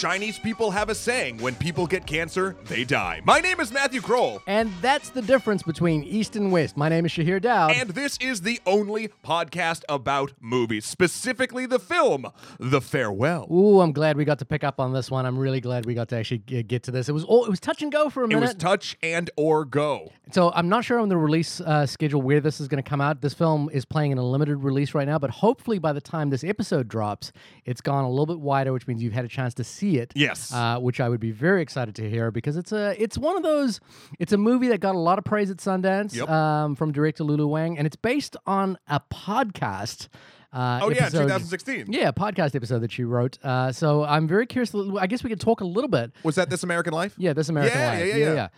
Chinese people have a saying, when people get cancer, they die. My name is Matthew Kroll. And that's the difference between East and West. My name is Shahir Dowd. And this is the only podcast about movies, specifically the film, The Farewell. Ooh, I'm glad we got to pick up on this one. I'm really glad we got to actually get to this. It was touch and go for a minute. It was touch and or go. So I'm not sure on the release schedule where this is going to come out. This film is playing in a limited release right now, but hopefully by the time this episode drops, it's gone a little bit wider, which means you've had a chance to see it. Yes. Which I would be very excited to hear, because it's one of those, it's a movie that got a lot of praise at Sundance, yep, from director Lulu Wang, and it's based on a podcast. Episode, 2016. Yeah, podcast episode that she wrote. So I'm very curious. I guess we could talk a little bit. Was that This American Life? Yeah, This American Life. Yeah.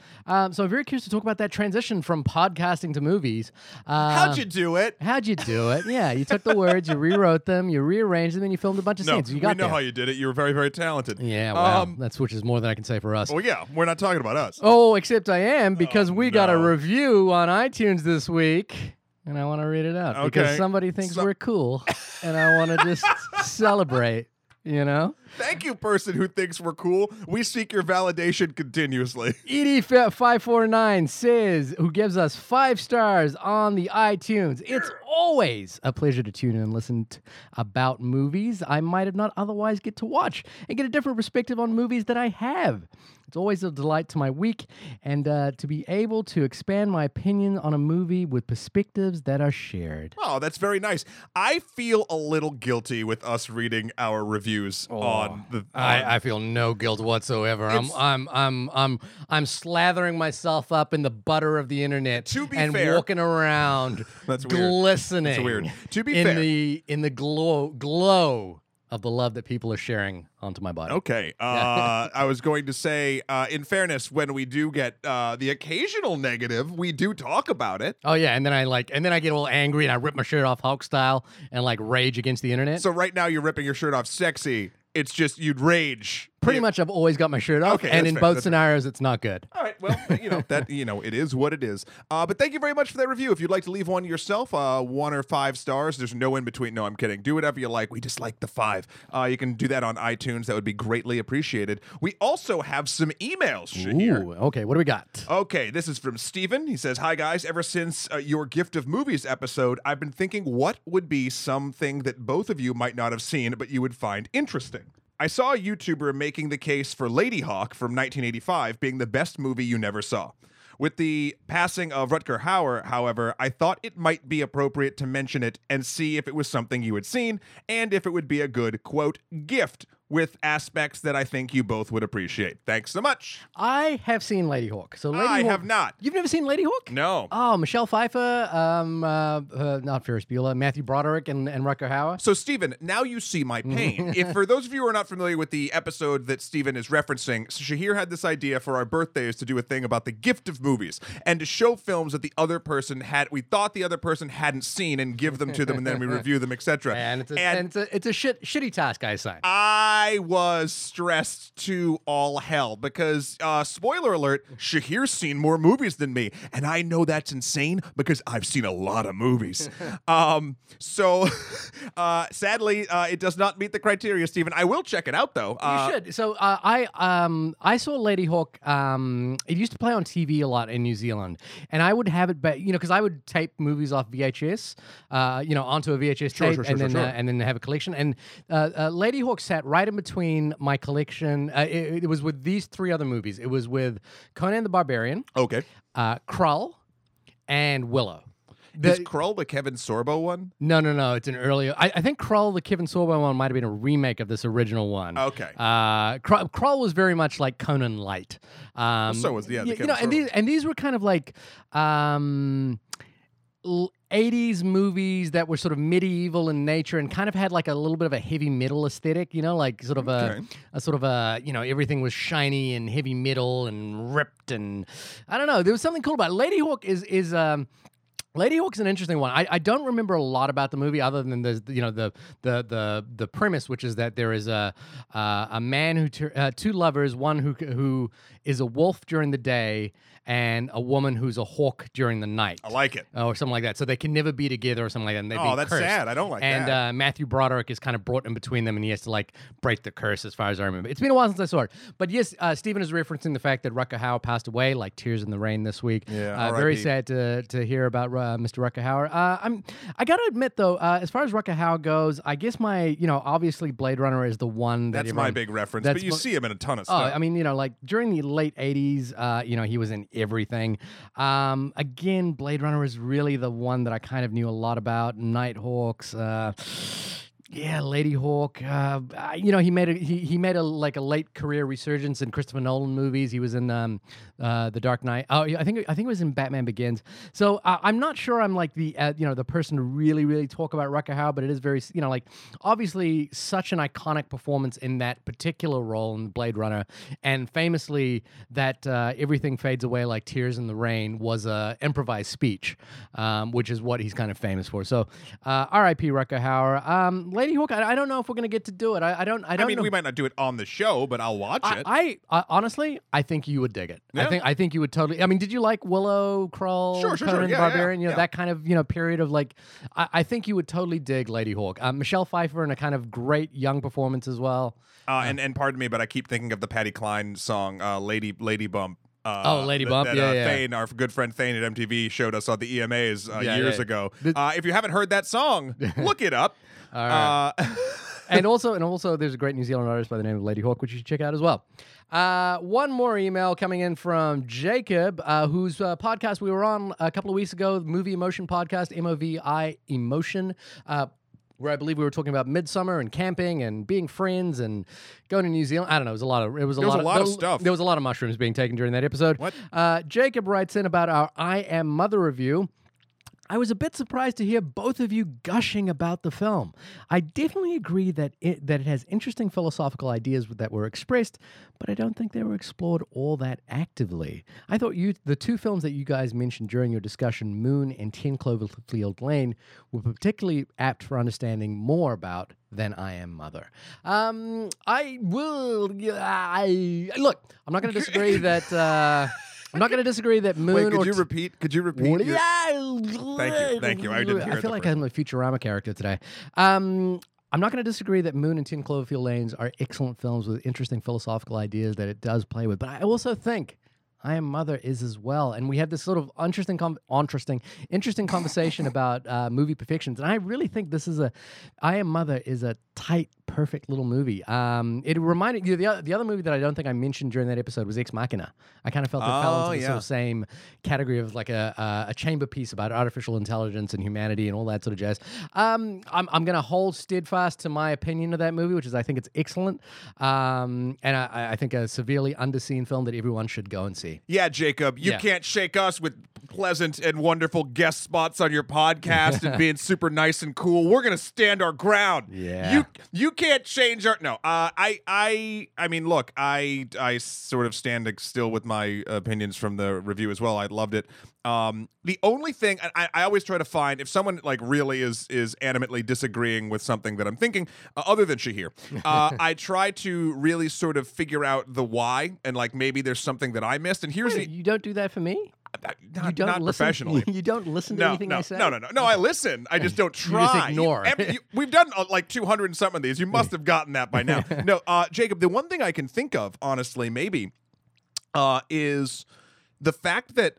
So I'm very curious to talk about that transition from podcasting to movies. How'd you do it? Yeah, you took the words, you rewrote them, you rearranged them, and you filmed a bunch of scenes. We know how you did it. You were very, very talented. Yeah, well, that's which is more than I can say for us. Oh, well, yeah, we're not talking about us. Oh, except I am, because we got a review on iTunes this week. And I want to read it out, because somebody thinks we're cool, and I want to just celebrate, you know? Thank you, person who thinks we're cool. We seek your validation continuously. ED549 says, who gives us 5 stars on the iTunes, it's always a pleasure to tune in and listen about movies I might have not otherwise get to watch and get a different perspective on movies that I have. It's always a delight to my week, and to be able to expand my opinion on a movie with perspectives that are shared. Oh, that's very nice. I feel a little guilty with us reading our reviews on the. I feel no guilt whatsoever. I'm slathering myself up in the butter of the internet and walking around glistening. That's weird. To be fair, in the glow of the love that people are sharing onto my body. Okay. I was going to say, in fairness, when we do get the occasional negative, we do talk about it. Oh, yeah. And then I get all angry and I rip my shirt off Hulk style and rage against the internet. So right now you're ripping your shirt off sexy. It's just you'd rage. Pretty much I've always got my shirt off, and in both scenarios, it's not good. All right, well, it is what it is. But thank you very much for that review. If you'd like to leave one yourself, 1 or 5 stars, there's no in between. No, I'm kidding. Do whatever you like. We just like the 5. You can do that on iTunes. That would be greatly appreciated. We also have some emails, Shahir. Ooh, okay, what do we got? Okay, this is from Steven. He says, hi, guys. Ever since your Gift of Movies episode, I've been thinking what would be something that both of you might not have seen, but you would find interesting. I saw a YouTuber making the case for Ladyhawke from 1985 being the best movie you never saw. With the passing of Rutger Hauer, however, I thought it might be appropriate to mention it and see if it was something you had seen and if it would be a good, quote, gift with aspects that I think you both would appreciate. Thanks so much. I have seen Ladyhawke. I have not. You've never seen Ladyhawke? No. Oh, Michelle Pfeiffer, not Ferris Bueller, Matthew Broderick, and Rutger Hauer. So, Stephen, now you see my pain. If for those of you who are not familiar with the episode that Stephen is referencing, Shahir had this idea for our birthdays to do a thing about the gift of movies and to show films that we thought the other person hadn't seen and give them to them, and then we review them, etc. And it's a shitty task, I say. I was stressed to all hell because, spoiler alert, Shahir's seen more movies than me. And I know that's insane because I've seen a lot of movies. Sadly, it does not meet the criteria, Stephen. I will check it out, though. You should. So I saw Ladyhawke. It used to play on TV a lot in New Zealand. And I would have it, because I would tape movies off VHS, onto a VHS tape and then have a collection. And Ladyhawke sat right in between my collection. It was with these 3 other movies. It was with Conan the Barbarian, Krull, and Willow. Is Krull the Kevin Sorbo one? No. It's an earlier. I think Krull, the Kevin Sorbo one, might have been a remake of this original one. Okay. Krull was very much like Conan Light. So was the Kevin Sorbo. And these were kind of like 80s movies that were sort of medieval in nature and kind of had like a little bit of a heavy metal aesthetic, everything was shiny and heavy metal and ripped, and I don't know, there was something cool about it. Ladyhawke is Ladyhawke's an interesting one. I don't remember a lot about the movie other than the premise, which is that there is a man who two lovers, one who is a wolf during the day and a woman who's a hawk during the night. I like it, or something like that. So they can never be together, or something like that. And they that's cursed. Sad. I don't like that. And Matthew Broderick is kind of brought in between them, and he has to like break the curse, as far as I remember. It's been a while since I saw it, but yes, Stephen is referencing the fact that Rutger Hauer passed away, like tears in the rain this week. Yeah, very sad to hear about. Mr. Rutger Hauer. I got to admit, though, as far as Rutger Hauer goes, I guess obviously Blade Runner is the one. That's my big reference, but you see him in a ton of stuff. I mean, like during the late 80s, he was in everything. Again, Blade Runner is really the one that I kind of knew a lot about. Nighthawks, yeah, Ladyhawke. He made a like a late career resurgence in Christopher Nolan movies. He was in The Dark Knight. Oh, I think it was in Batman Begins. So I'm not sure I'm like the the person to really really talk about Rutger Hauer, but it is very like obviously such an iconic performance in that particular role in Blade Runner, and famously that everything fades away like tears in the rain was a improvised speech, which is what he's kind of famous for. So R.I.P. Rutger Hauer. Ladyhawke, I don't know if we're going to get to do it. I don't. I mean, we might not do it on the show, but I'll watch it. I honestly, I think you would dig it. Yeah. I think you would totally. I mean, did you like Willow, Krull, Conan the Barbarian? Yeah. That kind of period of like. I think you would totally dig Ladyhawke. Michelle Pfeiffer in a kind of great young performance as well. And pardon me, but I keep thinking of the Patty Klein song "Lady Bump." Lady Bump, yeah. Thane, our good friend Thane at MTV showed us on the EMAs years ago. If you haven't heard that song, look it up. All right. And also, there's a great New Zealand artist by the name of Ladyhawke, which you should check out as well. One more email coming in from Jacob, whose podcast we were on a couple of weeks ago, the Movie Emotion Podcast, MOVI Emotion, where I believe we were talking about Midsummer and camping and being friends and going to New Zealand. I don't know. It was a lot of stuff. There was a lot of mushrooms being taken during that episode. What? Jacob writes in about our I Am Mother review. I was a bit surprised to hear both of you gushing about the film. I definitely agree that it has interesting philosophical ideas that were expressed, but I don't think they were explored all that actively. I thought the two films that you guys mentioned during your discussion, Moon and 10 Cloverfield Lane, were particularly apt for understanding more about than I Am Mother. I'm not going to disagree that... I'm not going to disagree that Moon. Wait, could you repeat? Thank you. I didn't hear. I feel like I'm a Futurama character today. I'm not going to disagree that Moon and 10 Cloverfield Lanes are excellent films with interesting philosophical ideas that it does play with. But I also think I Am Mother is as well, and we had this sort of interesting conversation about movie perfections, and I really think this is I Am Mother is a tight, perfect little movie. It reminded you the other movie that I don't think I mentioned during that episode was Ex Machina. I kind of felt it fell into the sort of same category of like a chamber piece about artificial intelligence and humanity and all that sort of jazz. I'm going to hold steadfast to my opinion of that movie, which is I think it's excellent, and I think a severely underseen film that everyone should go and see. Yeah, Jacob, you can't shake us with pleasant and wonderful guest spots on your podcast and being super nice and cool. We're gonna stand our ground. Yeah, you can't change our no. I sort of stand still with my opinions from the review as well. I loved it. The only thing I always try to find if someone like really is animately disagreeing with something that I'm thinking, other than Shahir, I try to really sort of figure out the why and like maybe there's something that I missed. And here's you don't do that for me. Not professionally. You don't listen to anything I say? No, I listen. I just don't try. You just ignore. We've done like 200 and something of these. You must have gotten that by now. No, Jacob, the one thing I can think of, honestly, maybe, is the fact that,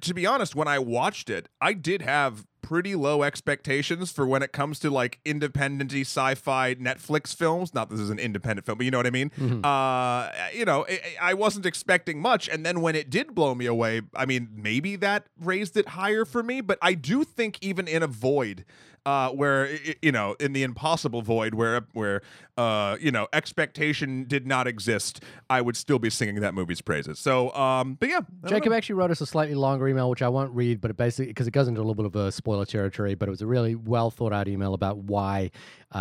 to be honest, when I watched it, I did have pretty low expectations for when it comes to like independent-y sci-fi Netflix films. Not that this is an independent film, but you know what I mean? Mm-hmm. I wasn't expecting much. And then when it did blow me away, I mean, maybe that raised it higher for me. But I do think even in a void, where, you know, in the impossible void where you know, expectation did not exist, I would still be singing that movie's praises. So, but yeah. Jacob actually wrote us a slightly longer email, which I won't read, but it basically, because it goes into a little bit of a spoiler territory, but it was a really well thought out email about why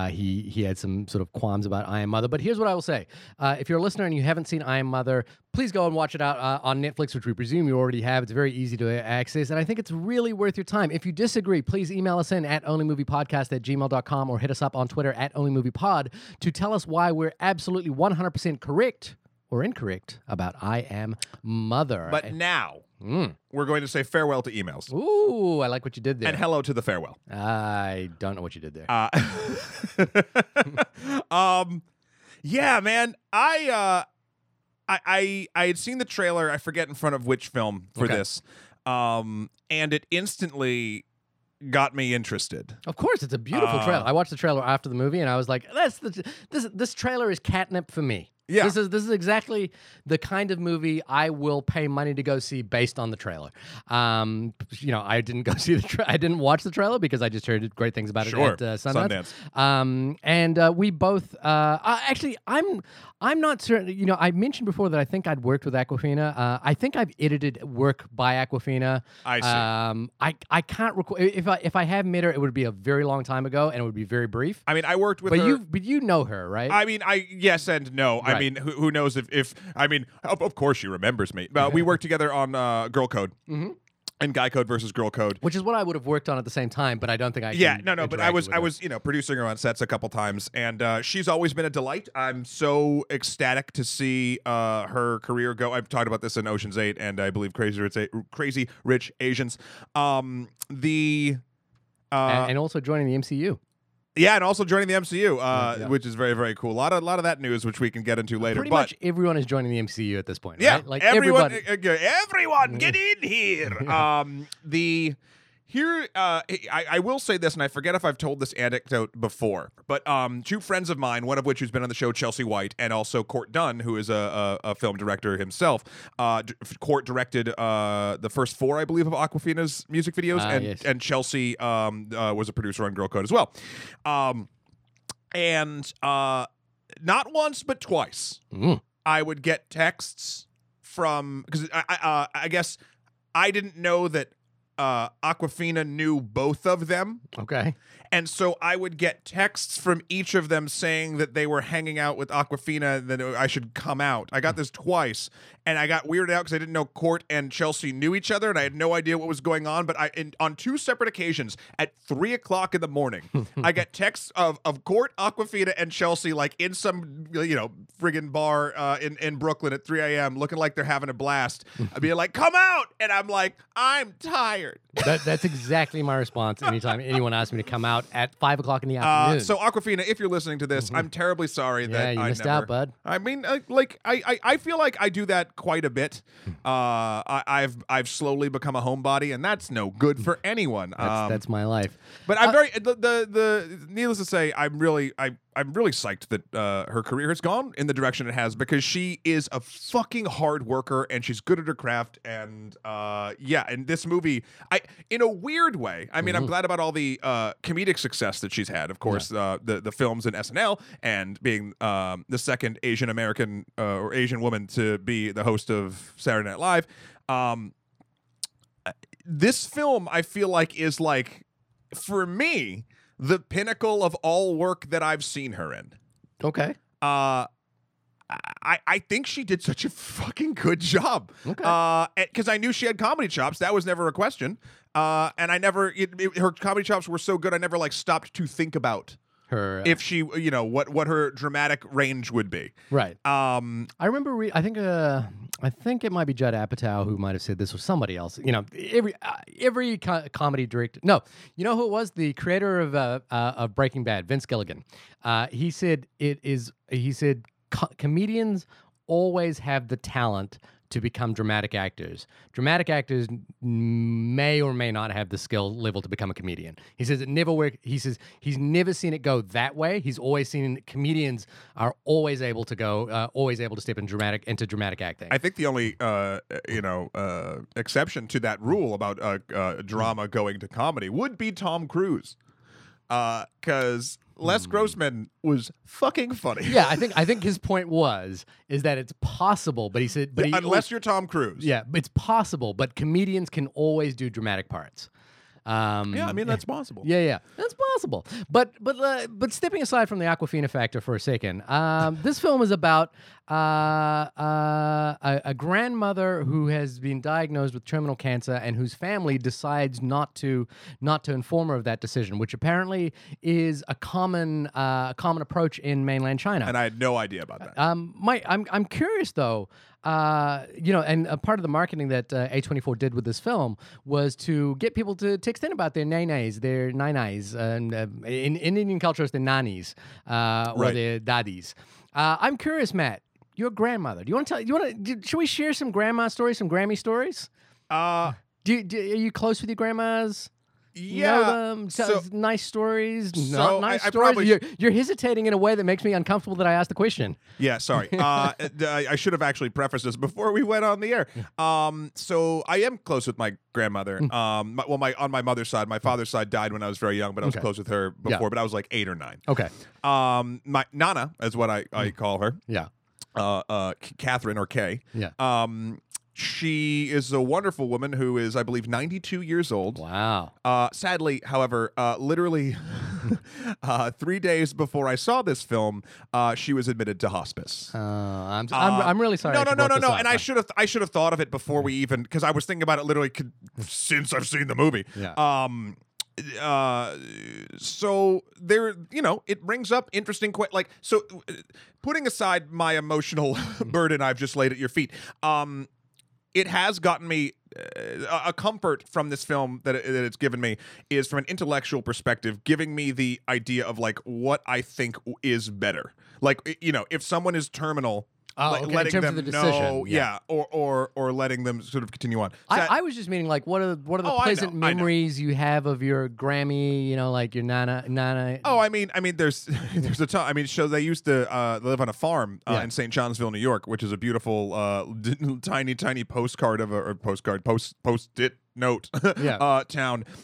he had some sort of qualms about I Am Mother. But here's what I will say. If you're a listener and you haven't seen I Am Mother, please go and watch it out on Netflix, which we presume you already have. It's very easy to access, and I think it's really worth your time. If you disagree, please email us in at onlymoviepodcast@gmail.com or hit us up on Twitter at onlymoviepod to tell us why we're absolutely 100% correct or incorrect about I Am Mother. But we're going to say farewell to emails. Ooh, I like what you did there. And hello to the farewell. I don't know what you did there. Yeah, man. I had seen the trailer, I forget in front of which film for this, and it instantly got me interested. Of course, it's a beautiful trailer. I watched the trailer after the movie, and I was like, this trailer is catnip for me. Yeah. This is exactly the kind of movie I will pay money to go see based on the trailer. You know, I didn't go see I didn't watch the trailer because I just heard great things about it at Sundance. And we both actually, I'm not certain. You know, I mentioned before that I think I'd worked with Awkwafina. I think I've edited work by Awkwafina. I see. I can't recall if I have met her, it would be a very long time ago, and it would be very brief. I mean, I worked with her. But you know her, right? I mean, yes and no. Right. I mean, who knows if I mean, of course she remembers me. We worked together on Girl Code. Mm-hmm. And Guy Code versus Girl Code, which is what I would have worked on at the same time, but I don't think I. Yeah, no, but I was, you know, producing her on sets a couple times, and she's always been a delight. I'm so ecstatic to see her career go. I've talked about this in Ocean's 8, and I believe Crazy Rich Asians. And also joining the MCU. Yeah, and also joining the MCU, which is very, very cool. A lot of that news, which we can get into later. Pretty much everyone is joining the MCU at this point, right? Yeah, like everyone, get in here. I will say this, and I forget if I've told this anecdote before, but two friends of mine, one of which who's been on the show, Chelsea White, and also Court Dunn, who is a film director himself. Court directed the first 4, I believe, of Awkwafina's music videos, and Chelsea was a producer on Girl Code as well. Not once but twice, I would get texts from, because I guess I didn't know that Awkwafina knew both of them. Okay. And so I would get texts from each of them saying that they were hanging out with Awkwafina and that I should come out. I got this twice, and I got weirded out because I didn't know Court and Chelsea knew each other, and I had no idea what was going on. But on 2 separate occasions at 3:00 in the morning, I got texts of Court, Awkwafina, and Chelsea, like in some, you know, friggin' bar in Brooklyn at 3 a.m. looking like they're having a blast. I'd be like, come out! And I'm like, I'm tired. That's exactly my response anytime anyone asks me to come out at 5:00 in the afternoon. So Awkwafina, if you're listening to this, I'm terribly sorry that you missed out, bud. I mean, I feel like I do that quite a bit. I've slowly become a homebody, and that's no good for anyone. That's my life. But I'm very needless to say, I'm really psyched that her career has gone in the direction it has, because she is a fucking hard worker and she's good at her craft, and and this movie, in a weird way, I mean, I'm glad about all the comedic success that she's had, of course, the films in SNL and being the second Asian American or Asian woman to be the host of Saturday Night Live. This film, I feel like, is like, for me, the pinnacle of all work that I've seen her in. Okay. I think she did such a fucking good job. Okay. Because I knew she had comedy chops. That was never a question. And I never... her comedy chops were so good, I never, like, stopped to think about her, if she, you know, what her dramatic range would be. Right. I remember, I think it might be Judd Apatow who might have said this, or somebody else. You know, every comedy director. No, you know who it was? The creator of Breaking Bad, Vince Gilligan. He said comedians always have the talent to become dramatic actors. Dramatic actors may or may not have the skill level to become a comedian. He says it never worked. He says he's never seen it go that way. He's always seen comedians are always able to go, always able to step into dramatic acting. I think the only exception to that rule about drama going to comedy would be Tom Cruise. because Les Grossman was fucking funny. Yeah, I think his point is that it's possible, but he said, but unless you're Tom Cruise, yeah, it's possible, but comedians can always do dramatic parts. Yeah, I mean that's possible. Yeah, that's possible. But stepping aside from the Awkwafina factor for a second, this film is about a grandmother who has been diagnosed with terminal cancer and whose family decides not to inform her of that decision, which apparently is a common approach in mainland China. And I had no idea about that. I'm curious though. And a part of the marketing that A24 did with this film was to get people to text in about their nai nais. In Indian culture, it's the nannies or the daddies. I'm curious, Matt, your grandmother. Do you want to tell? Should we share some grandma stories, some Grammy stories? Are you close with your grandmas? Yeah, you know them, so, nice stories. So not nice stories. Probably you're hesitating in a way that makes me uncomfortable that I asked the question. Yeah, sorry. I should have actually prefaced this before we went on the air. So I am close with my grandmother. On my mother's side, my father's side died when I was very young, but I was close with her before. Yeah. But I was like 8 or 9. Okay. My Nana is what I call her. Yeah. Catherine or Kay. Yeah. She is a wonderful woman who is, I believe, 92 years old. Wow. Sadly, however, literally 3 days before I saw this film, she was admitted to hospice. I'm really sorry. No. And I should have thought of it before we even, because I was thinking about it literally since I've seen the movie. Yeah. So there, it brings up interesting putting aside my emotional burden I've just laid at your feet. It has gotten me a comfort from this film that it's given me is from an intellectual perspective, giving me the idea of what I think is better. If someone is terminal, letting them know, or letting them sort of continue on. I was just meaning what are the pleasant memories you have of your Grammy, your Nana. Oh, I mean, there's a ton. I mean, so they used to live on a farm in St. Johnsville, New York, which is a beautiful tiny postcard of post-it note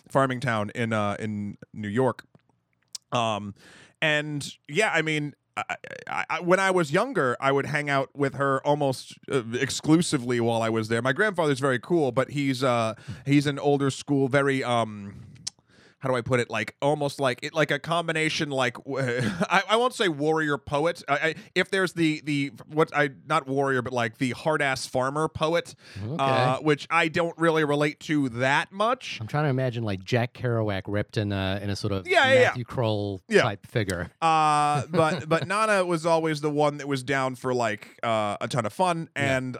farming town in New York. When I was younger, I would hang out with her almost exclusively while I was there. My grandfather's very cool, but he's an older school, very how do I put it? Almost like a combination. I won't say warrior poet. If there's the hard ass farmer poet, which I don't really relate to that much. I'm trying to imagine Jack Kerouac ripped in a sort of Matthew Kroll type figure. But Nana was always the one that was down for a ton of fun and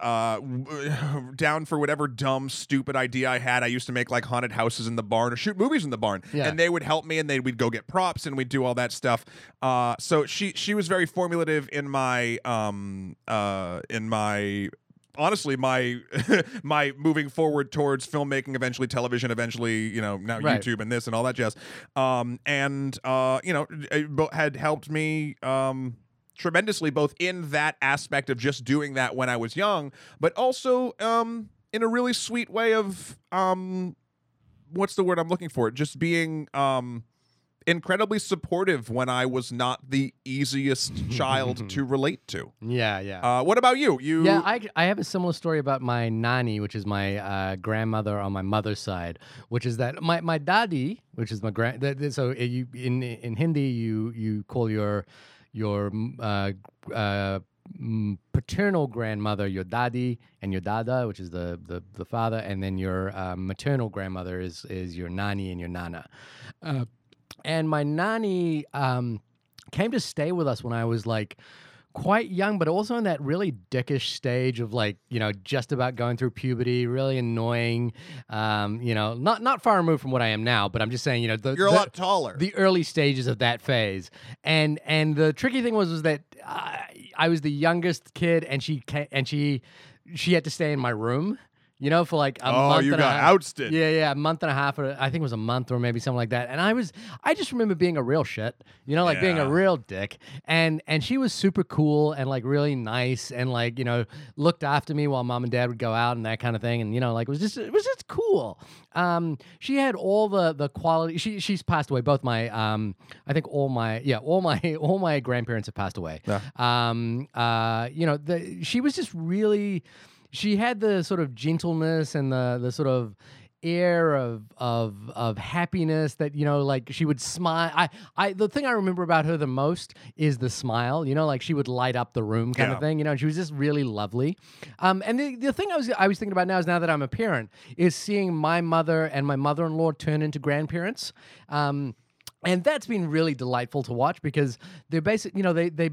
down for whatever dumb stupid idea I had. I used to make haunted houses in the barn or shoot movies in the barn. Yeah. And they would help me, and we'd go get props, and we'd do all that stuff. So she was very formulative in my my moving forward towards filmmaking, eventually television, eventually now YouTube and this and all that jazz. It had helped me tremendously, both in that aspect of just doing that when I was young, but also in a really sweet way of. What's the word I'm looking for? Just being incredibly supportive when I was not the easiest child to relate to. Yeah. What about you? I have a similar story about my nani, which is my grandmother on my mother's side, which is that my daddy, which is my so you in Hindi you call your paternal grandmother your daddy and your dada, which is the father, and then your maternal grandmother is your nani and your nana. And my nani came to stay with us when I was quite young, but also in that really dickish stage of just about going through puberty, really annoying. Not far removed from what I am now, but I'm just saying, you're a lot taller. The early stages of that phase, and the tricky thing was that I was the youngest kid, and she had to stay in my room. you know, for like a month. Oh, you got ousted. Yeah, a month and a half. Or I think it was a month or maybe something like that. And I just remember being a real shit, you know, like being a real dick. And she was super cool and like really nice and like, you know, looked after me while mom and dad would go out and that kind of thing. And, you know, like it was just cool. She had all the quality. She's passed away. Both my, I think all my grandparents have passed away. Yeah. You know, she was just really... She had the sort of gentleness and the sort of air of happiness that, you know, like she would smile. The thing I remember about her the most is the smile, you know, like she would light up the room kind of thing, you know, and she was just really lovely. And the thing I was thinking about now is, now that I'm a parent, is seeing my mother and my mother-in-law turn into grandparents. And that's been really delightful to watch, because they're basically, you know, they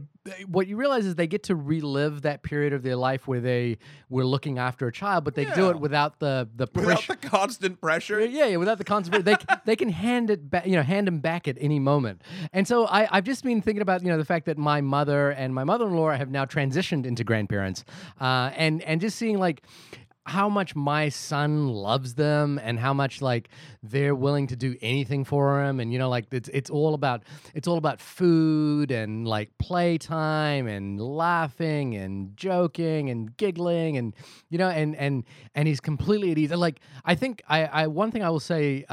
what you realize is they get to relive that period of their life where they were looking after a child, but they do it without the pressure, without the constant pressure. Yeah, without the constant pressure. They can hand it back, you know, hand them back at any moment. And so I've just been thinking about, you know, the fact that my mother and my mother-in-law have now transitioned into grandparents, and just seeing like how much my son loves them and how much like they're willing to do anything for him. And, you know, like it's all about food and like playtime and laughing and joking and giggling and, you know, and he's completely at ease. And like, I think one thing I will say,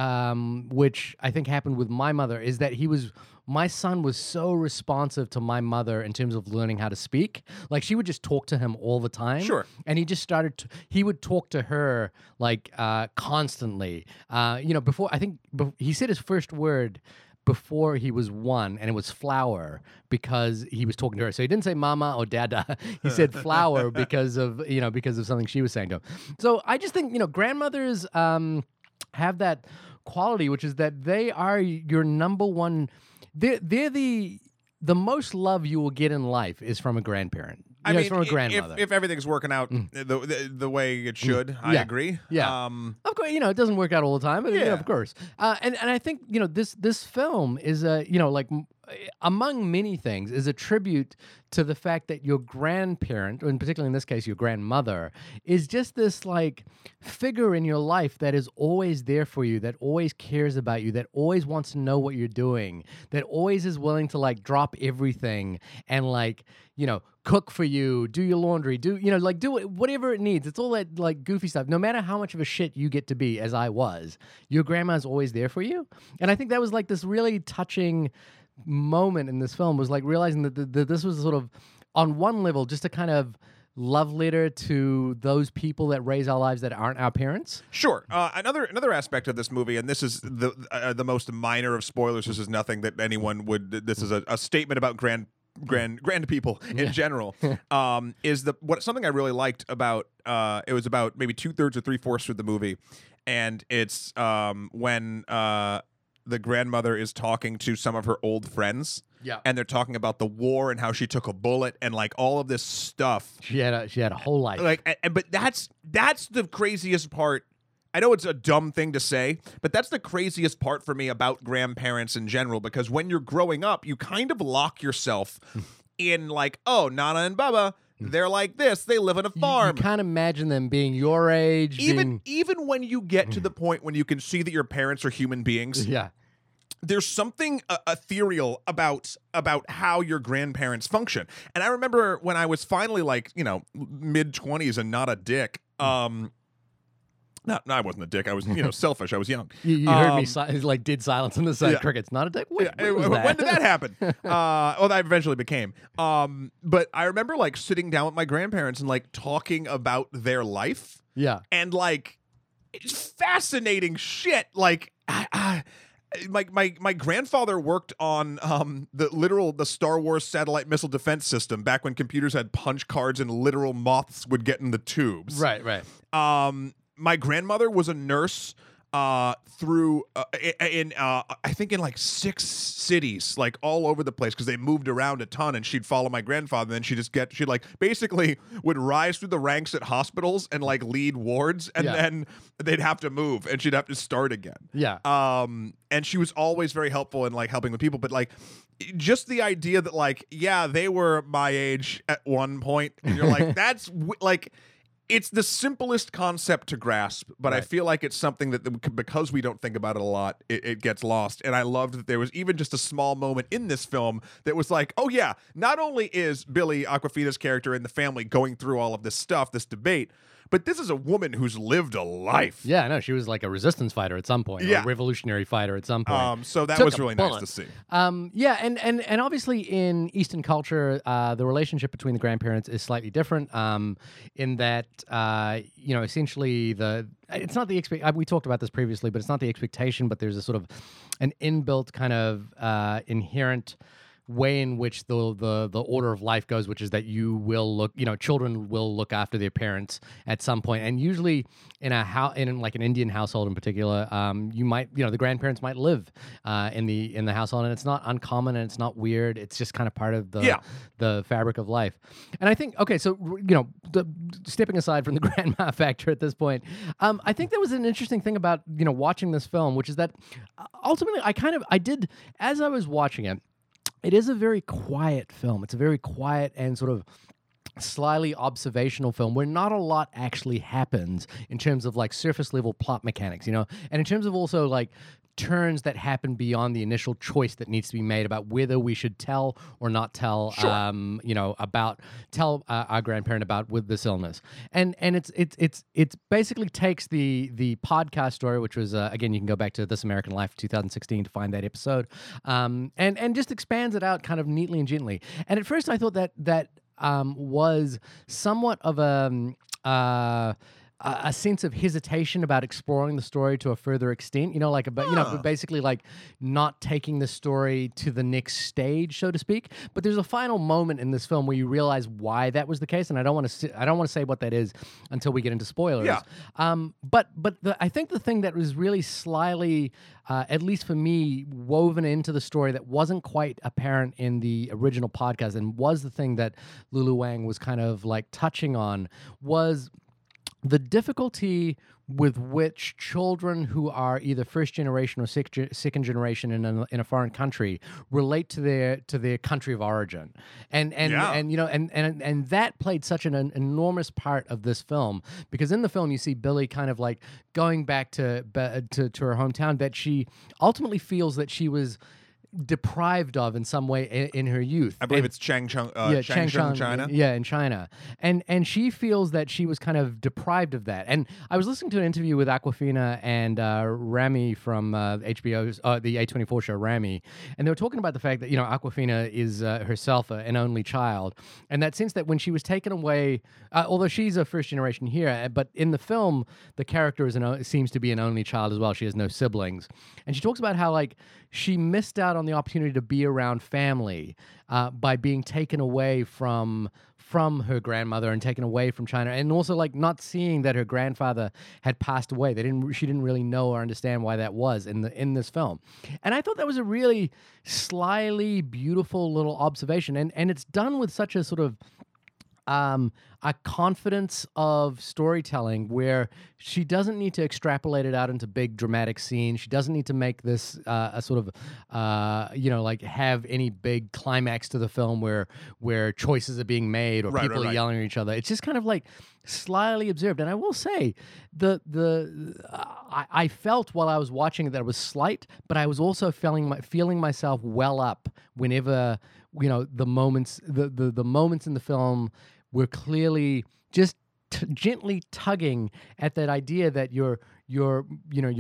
which I think happened with my mother, is that my son was so responsive to my mother in terms of learning how to speak. Like, she would just talk to him all the time. Sure. And he just he would talk to her, like, constantly. You know, before, I think, he said his first word before he was 1, and it was flower, because he was talking to her. So he didn't say mama or dada. He said flower because of something she was saying to him. So I just think, you know, grandmothers have that quality, which is that they are your number one... They're the most love you will get in life is from a grandparent. I mean, from a grandmother. If everything's working out the way it should, I agree. Yeah, of course. You know, it doesn't work out all the time, but yeah, of course. And I think, you know, this film is a, you know, like, among many things, is a tribute to the fact that your grandparent, and particularly in this case your grandmother, is just this like figure in your life that is always there for you, that always cares about you, that always wants to know what you're doing, that always is willing to like drop everything and like, you know, cook for you, do your laundry, do, you know, like do whatever it needs. It's all that like goofy stuff. No matter how much of a shit you get to be, as I was, your grandma's always there for you. And I think that was like this really touching moment in this film, was like realizing that this was sort of, on one level, just a kind of love letter to those people that raise our lives that aren't our parents. Sure. Another aspect of this movie, and this is the most minor of spoilers. This is nothing that anyone would. This is a statement about grand people in general. Is something I really liked about it was about maybe 2/3 or 3/4 through the movie, and it's when the grandmother is talking to some of her old friends. Yeah. And they're talking about the war and how she took a bullet and like all of this stuff. She had a whole life. Like, but that's the craziest part. I know it's a dumb thing to say, but that's the craziest part for me about grandparents in general, because when you're growing up, you kind of lock yourself in like, oh, Nana and Baba, they're like this. They live on a farm. You can't imagine them being your age. Even when you get to the point when you can see that your parents are human beings, there's something ethereal about how your grandparents function. And I remember when I was finally like, you know, mid-20s and not a dick. No, I wasn't a dick. I was, you know, selfish. I was young. You heard me like did silence on the side. Yeah. Crickets, not a dick. When did that happen? Well, I eventually became. But I remember like sitting down with my grandparents and like talking about their life. Yeah. And like, it's fascinating shit. Like, my grandfather worked on the Star Wars satellite missile defense system back when computers had punch cards and literal moths would get in the tubes. Right. My grandmother was a nurse I think in like 6 cities, like all over the place, because they moved around a ton, and she'd follow my grandfather, and then she'd like basically would rise through the ranks at hospitals and like lead wards, and then they'd have to move and she'd have to start again. Yeah. And she was always very helpful in like helping with people, but like just the idea that like, yeah, they were my age at one point, and you're like, that's like... It's the simplest concept to grasp, but right. I feel like it's something that, because we don't think about it a lot, it gets lost. And I loved that there was even just a small moment in this film that was like, oh yeah, not only is Billy, Awkwafina's character, and the family going through all of this stuff, this debate, but this is a woman who's lived a life. Yeah, I know. She was like a resistance fighter at some point, yeah. Or a revolutionary fighter at some point. So that was really nice to see. Yeah, and obviously in Eastern culture, the relationship between the grandparents is slightly different in that, essentially it's not the expectation. We talked about this previously, but it's not the expectation, but there's a sort of an inbuilt kind of inherent way in which the order of life goes, which is that you will look, children will look after their parents at some point, and usually in a house, in like an Indian household in particular, you might, the grandparents might live in the household, and it's not uncommon and it's not weird. It's just kind of part of the fabric of life. And I think, okay, so stepping aside from the grandma factor at this point, I think that was an interesting thing about watching this film, which is that ultimately I did as I was watching it. It is a very quiet film. It's a very quiet and sort of slyly observational film where not a lot actually happens in terms of like surface level plot mechanics, and in terms of also like turns that happen beyond the initial choice that needs to be made about whether we should tell or not tell, sure. Our grandparent about with this illness, and it's basically takes the podcast story, which was again, you can go back to This American Life 2016 to find that episode, and just expands it out kind of neatly and gently. And at first, I thought that was somewhat of a sense of hesitation about exploring the story to a further extent, basically like not taking the story to the next stage, so to speak. But there's a final moment in this film where you realize why that was the case, and I don't want to say what that is until we get into spoilers. Yeah. I think the thing that was really slyly, at least for me, woven into the story that wasn't quite apparent in the original podcast, and was the thing that Lulu Wang was kind of like touching on, was the difficulty with which children who are either first generation or second generation in a foreign country relate to their country of origin, and that played such an enormous part of this film, because in the film you see Billy kind of like going back to her hometown that she ultimately feels that she was deprived of in some way in her youth. I believe it's Changchun, Changchun, China. Yeah, in China. And she feels that she was kind of deprived of that. And I was listening to an interview with Awkwafina and Rami from HBO's, the A24 show Rami, and they were talking about the fact that, Awkwafina is herself an only child, and that sense that when she was taken away, although she's a first generation here, but in the film, the character seems to be an only child as well. She has no siblings. And she talks about how, like, she missed out on the opportunity to be around family by being taken away from her grandmother and taken away from China, and also like not seeing that her grandfather had passed away. She didn't really know or understand why that was in this film. And I thought that was a really slyly beautiful little observation, and it's done with such a sort of a confidence of storytelling where she doesn't need to extrapolate it out into big dramatic scenes. She doesn't need to make this a sort of, like have any big climax to the film where choices are being made or people are yelling at each other. It's just kind of like slyly observed. And I will say I felt while I was watching it that it was slight, but I was also feeling myself well up whenever, the moments, the moments in the film were clearly just gently tugging at that idea that your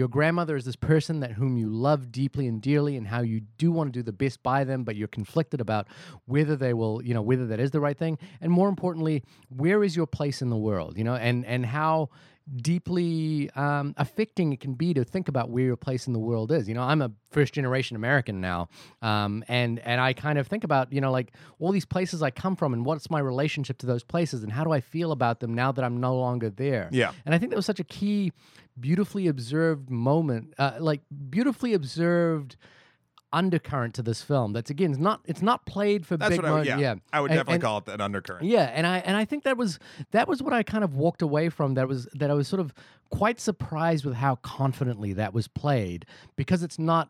grandmother is this person that whom you love deeply and dearly, and how you do want to do the best by them, but you're conflicted about whether they will, whether that is the right thing, and more importantly, where is your place in the world, and how deeply affecting it can be to think about where your place in the world is. I'm a first generation American now, and I kind of think about, like all these places I come from and what's my relationship to those places and how do I feel about them now that I'm no longer there. Yeah. And I think that was such a key, beautifully observed moment, beautifully observed undercurrent to this film that's, again, it's not played for big moments. Yeah, I would definitely call it an undercurrent. Yeah, and I think that was what I kind of walked away from, that I was sort of quite surprised with how confidently that was played, because it's not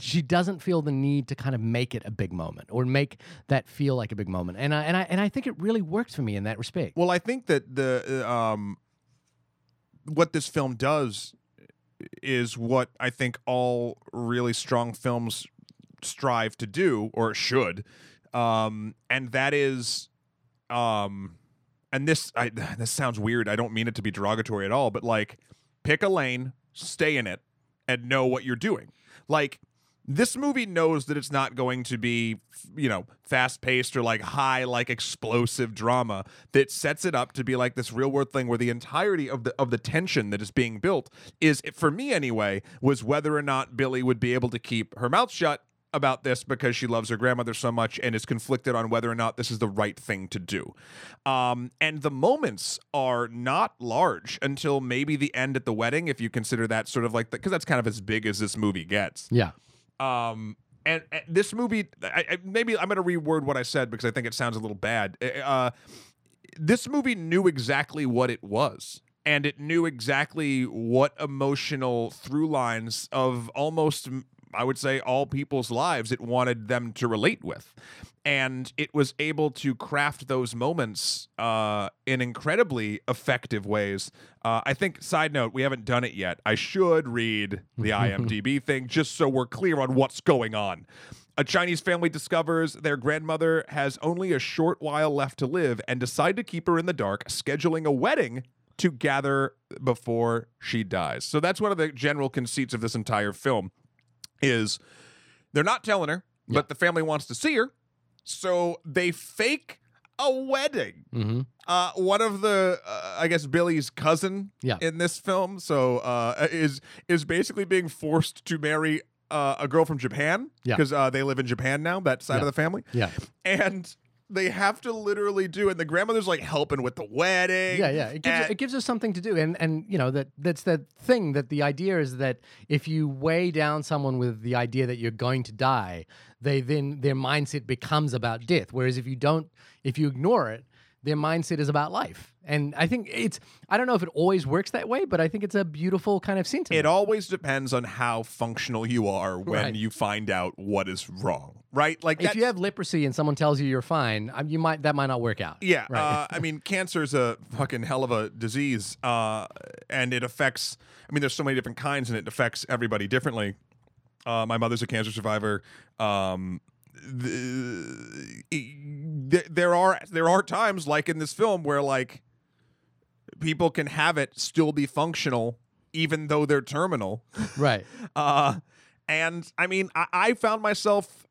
she doesn't feel the need to kind of make it a big moment or make that feel like a big moment. And I think it really works for me in that respect. Well, I think that the what this film does is what I think all really strong films strive to do or should. And that is and this sounds weird. I don't mean it to be derogatory at all, but like pick a lane, stay in it, and know what you're doing. Like, this movie knows that it's not going to be, you know, fast-paced or, like, high, like, explosive drama that sets it up to be, like, this real-world thing where the entirety of the tension that is being built is, for me anyway, was whether or not Billy would be able to keep her mouth shut about this because she loves her grandmother so much and is conflicted on whether or not this is the right thing to do. And the moments are not large until maybe the end at the wedding, if you consider that sort of like, because that's kind of as big as this movie gets. Yeah. And this movie, maybe I'm going to reword what I said because I think it sounds a little bad. This movie knew exactly what it was. And it knew exactly what emotional through lines of almost, I would say, all people's lives it wanted them to relate with. And it was able to craft those moments in incredibly effective ways. I think, side note, we haven't done it yet. I should read the IMDb thing just so we're clear on what's going on. A Chinese family discovers their grandmother has only a short while left to live and decide to keep her in the dark, scheduling a wedding to gather before she dies. So that's one of the general conceits of this entire film. Is they're not telling her, but the family wants to see her, so they fake a wedding. Mm-hmm. One of the, I guess, Billy's cousin in this film, so is basically being forced to marry a girl from Japan because they live in Japan now. That side of the family, and they have to literally do, and the grandmother's like helping with the wedding. It gives us something to do, and you know that's the thing. That the idea is that if you weigh down someone with the idea that you're going to die, their mindset becomes about death. Whereas if you ignore it, their mindset is about life. And I think I don't know if it always works that way, but I think it's a beautiful kind of sentiment. It always depends on how functional you are when you find out what is wrong, right? Like if you have leprosy and someone tells you you're fine, that might not work out. Yeah, right? I mean, cancer is a fucking hell of a disease, and it affects, I mean, there's so many different kinds, and it affects everybody differently. My mother's a cancer survivor. There are times, like in this film, where like people can have it, still be functional, even though they're terminal. Right. And I mean, I found myself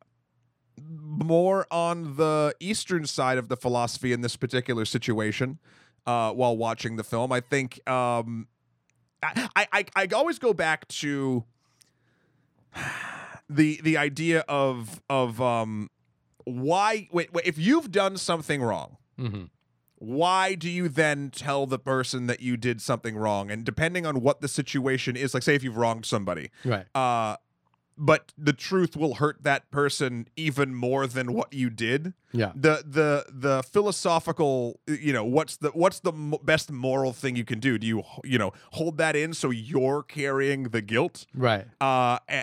more on the Eastern side of the philosophy in this particular situation while watching the film. I think I always go back to the idea of why if you've done something wrong, why do you then tell the person that you did something wrong? And depending on what the situation is, like say if you've wronged somebody, right? But the truth will hurt that person even more than what you did. Yeah. The philosophical, you know, what's the best moral thing you can do? Do you know, hold that in so you're carrying the guilt, right?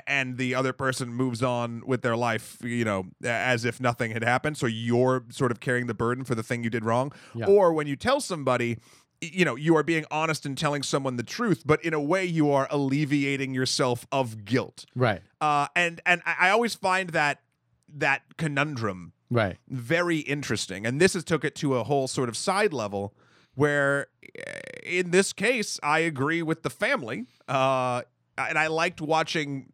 And the other person moves on with their life, you know, as if nothing had happened. So you're sort of carrying the burden for the thing you did wrong. Yeah. Or when you tell somebody, you know, you are being honest and telling someone the truth, but in a way you are alleviating yourself of guilt. Right. And I always find that conundrum very interesting. And this took it to a whole sort of side level where, in this case, I agree with the family. And I liked watching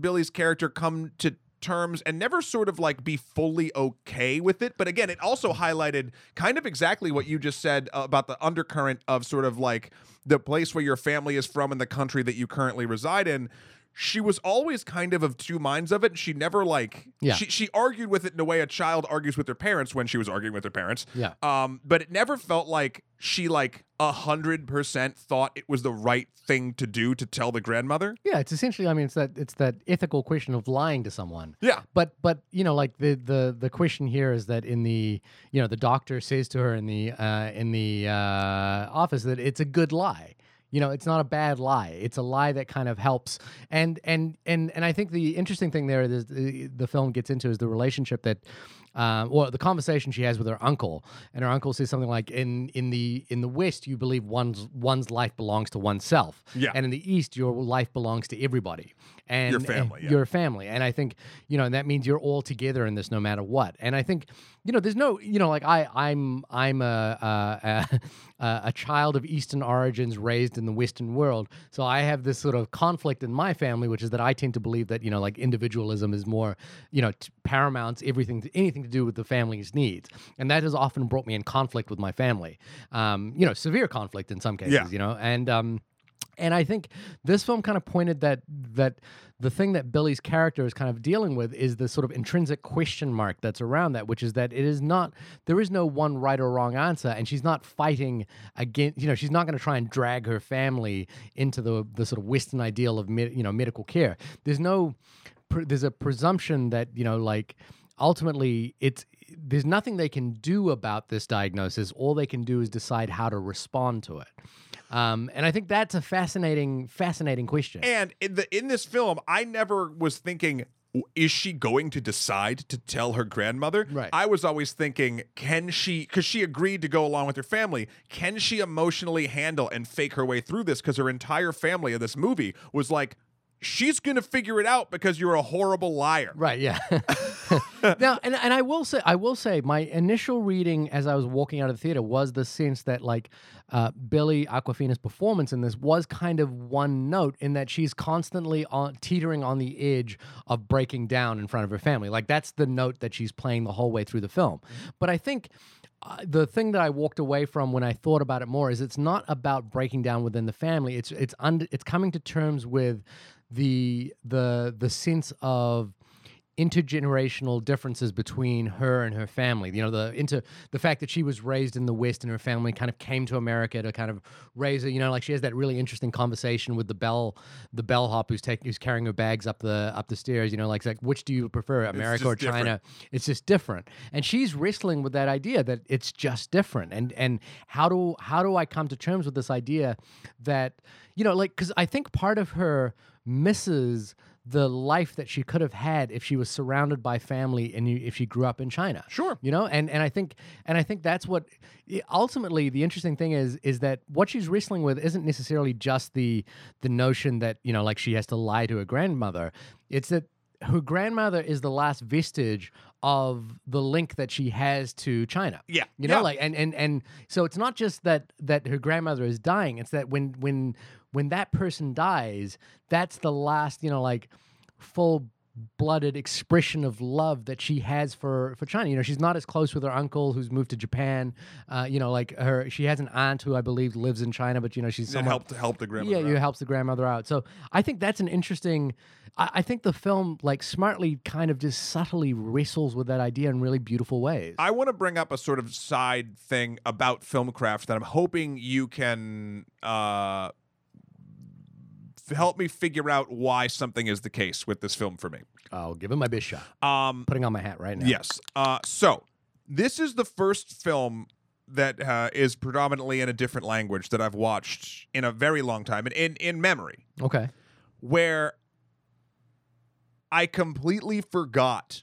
Billy's character come to terms and never sort of like be fully okay with it. But again, it also highlighted kind of exactly what you just said about the undercurrent of sort of like the place where your family is from and the country that you currently reside in. She was always kind of two minds of it. She never she argued with it in a way a child argues with their parents when she was arguing with her parents. Yeah. But it never felt like she 100% thought it was the right thing to do to tell the grandmother. Yeah, it's essentially, I mean, it's that ethical question of lying to someone. Yeah. But you know, like the question here is that in the, you know, the doctor says to her in the office that it's a good lie. You know, it's not a bad lie. It's a lie that kind of helps. And I think the interesting thing there is the film gets into is the relationship that, well, the conversation she has with her uncle. And her uncle says something like, in the West, you believe one's life belongs to oneself. Yeah. And in the East, your life belongs to everybody. And your family. And your family. And I think, you know, and that means you're all together in this no matter what. And I think, you know, there's no, you know, like I'm a child of Eastern origins raised in the Western world. So I have this sort of conflict in my family, which is that I tend to believe that, you know, like individualism is more, you know, paramount anything to do with the family's needs. And that has often brought me in conflict with my family. You know, severe conflict in some cases, yeah. You know, and I think this film kind of pointed that the thing that Billy's character is kind of dealing with is the sort of intrinsic question mark that's around that, which is that it is not, there is no one right or wrong answer, and she's not fighting against, you know, she's not going to try and drag her family into the sort of Western ideal of, you know, medical care. There's a presumption that, you know, like ultimately there's nothing they can do about this diagnosis. All they can do is decide how to respond to it. And I think that's a fascinating question. And in this film, I never was thinking, is she going to decide to tell her grandmother? Right. I was always thinking, can she, because she agreed to go along with her family, can she emotionally handle and fake her way through this? Because her entire family of this movie was like, she's going to figure it out because you're a horrible liar. Right, yeah. Now, and I will say my initial reading as I was walking out of the theater was the sense that like Billy Awkwafina's performance in this was kind of one note in that she's constantly teetering on the edge of breaking down in front of her family. Like that's the note that she's playing the whole way through the film. But I think the thing that I walked away from when I thought about it more is it's not about breaking down within the family. It's coming to terms with the sense of intergenerational differences between her and her family. You know, the fact that she was raised in the West and her family kind of came to America to kind of raise her. You know, like she has that really interesting conversation with the bellhop who's carrying her bags up the stairs. You know, like which do you prefer, America or China? Different. It's just different. And she's wrestling with that idea that it's just different. And how do I come to terms with this idea that, you know, like because I think part of her misses the life that she could have had if she was surrounded by family and if she grew up in China. Sure. You know, and I think that's what ultimately the interesting thing is that what she's wrestling with isn't necessarily just the notion that, you know, like she has to lie to her grandmother. It's that her grandmother is the last vestige of the link that she has to China. Yeah. You know, yeah. Like and so it's not just that her grandmother is dying, it's that when that person dies, that's the last, you know, like full-blooded expression of love that she has for China. You know, she's not as close with her uncle who's moved to Japan. You know, like she has an aunt who I believe lives in China, but, you know, she's someone... Help the grandmother out. Yeah, helps the grandmother out. So I think that's an interesting... I think the film, like, smartly kind of just subtly wrestles with that idea in really beautiful ways. I want to bring up a sort of side thing about filmcraft that I'm hoping you can... help me figure out why something is the case with this film for me. I'll give it my best shot. Putting on my hat right now. Yes. So this is the first film that is predominantly in a different language that I've watched in a very long time, and in memory. Okay. Where I completely forgot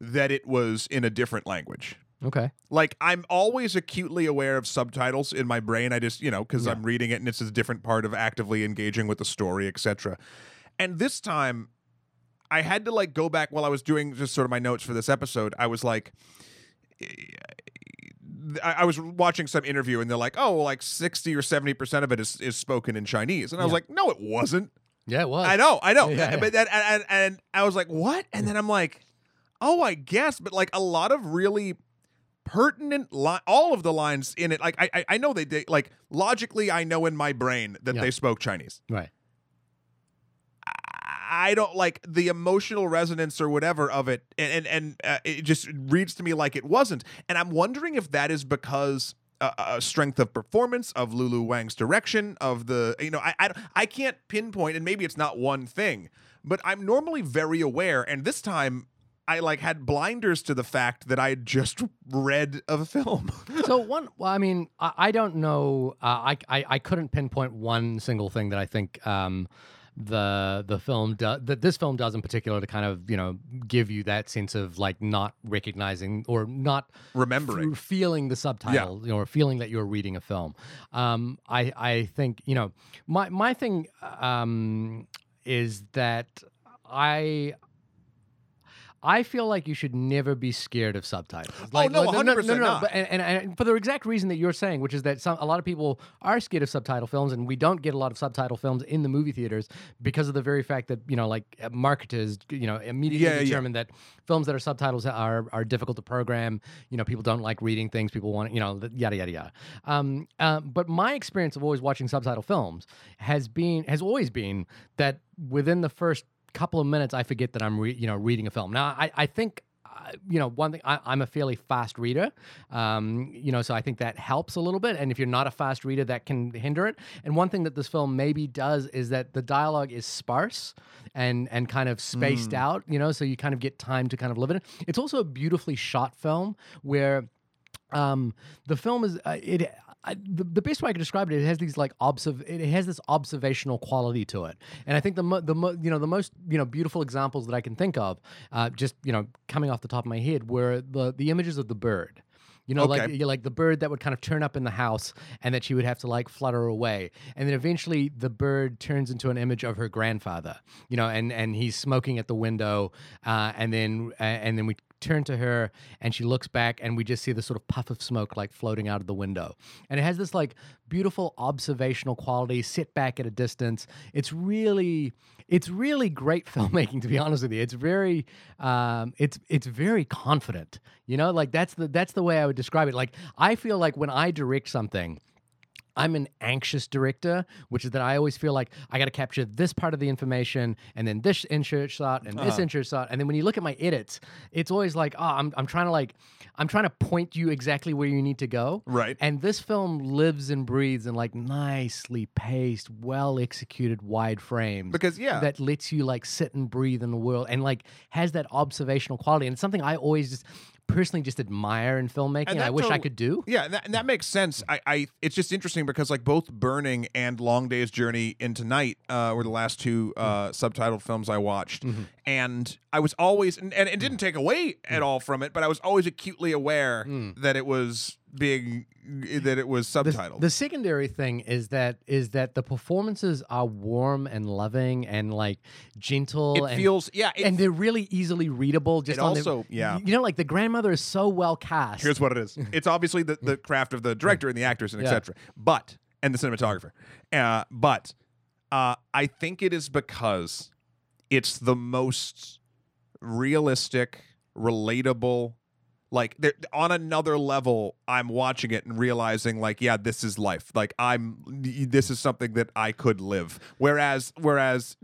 that it was in a different language. Okay. Like, I'm always acutely aware of subtitles in my brain. I just, you know, because I'm reading it and it's a different part of actively engaging with the story, etc. And this time, I had to, like, go back while I was doing just sort of my notes for this episode. I was like... I was watching some interview and they're like, oh, well, like 60 or 70% of it is spoken in Chinese. And I was like, no, it wasn't. Yeah, it was. I know. Yeah. But that, and I was like, what? And then I'm like, oh, I guess. But, like, a lot of really... pertinent all of the lines in it, like I know they like logically I know in my brain that they spoke Chinese, right? I don't like the emotional resonance or whatever of it, and it just reads to me like it wasn't. And I'm wondering if that is because a strength of performance, of Lulu Wang's direction, of the, you know, I can't pinpoint, and maybe it's not one thing, but I'm normally very aware, and this time I like had blinders to the fact that I had just read of a film. So one, well, I mean, I don't know. I couldn't pinpoint one single thing that I think the film that this film does in particular to kind of, you know, give you that sense of like not recognizing or not remembering, feeling the subtitle, you know, or feeling that you're reading a film. I think, you know, my thing is that I feel like you should never be scared of subtitles. Like, oh, no, 100% no. But, and for the exact reason that you're saying, which is that a lot of people are scared of subtitle films, and we don't get a lot of subtitle films in the movie theaters because of the very fact that, you know, like marketers, you know, immediately determine that films that are subtitles are difficult to program. You know, people don't like reading things. People want, you know, yada, yada, yada. But my experience of always watching subtitle films has always been that within the first couple of minutes I forget that I'm reading a film. Now I think you know, one thing, I'm a fairly fast reader, you know, so I think that helps a little bit. And if you're not a fast reader, that can hinder it. And one thing that this film maybe does is that the dialogue is sparse and kind of spaced out, you know, so you kind of get time to kind of live in it. It's also a beautifully shot film where the film is the best way I could describe it, it has this observational quality to it, and I think the most beautiful examples that I can think of, just you know, coming off the top of my head, were the images of the bird. You know, like the bird that would kind of turn up in the house and that she would have to like flutter away. And then eventually the bird turns into an image of her grandfather, you know, and he's smoking at the window. And then we turn to her and she looks back and we just see this sort of puff of smoke like floating out of the window. And it has this like beautiful observational quality, sit back at a distance. It's really great filmmaking, to be honest with you. It's very it's very confident. You know, like that's the way I would describe it. Like I feel like when I direct something, I'm an anxious director, which is that I always feel like I got to capture this part of the information and then this insert shot and this insert shot. And then when you look at my edits, it's always like, oh, I'm trying to point you exactly where you need to go. Right. And this film lives and breathes in like nicely paced, well executed wide frames. Because that lets you like sit and breathe in the world and like has that observational quality. And it's something I always personally admire in filmmaking, and I wish I could do. Yeah, and that makes sense. It's just interesting because like both Burning and Long Day's Journey into Night were the last two subtitled films I watched, and I was always, and it didn't take away at all from it, but I was always acutely aware that it was subtitled. The secondary thing is that the performances are warm and loving and like gentle. And they're really easily readable. You know, like the grandmother is so well cast. Here's what it is. It's obviously the craft of the director and the actors and etc. But and the cinematographer. But I think it is because it's the most realistic, relatable. Like on another level, I'm watching it and realizing, like, yeah, this is life. Like this is something that I could live. Whereas,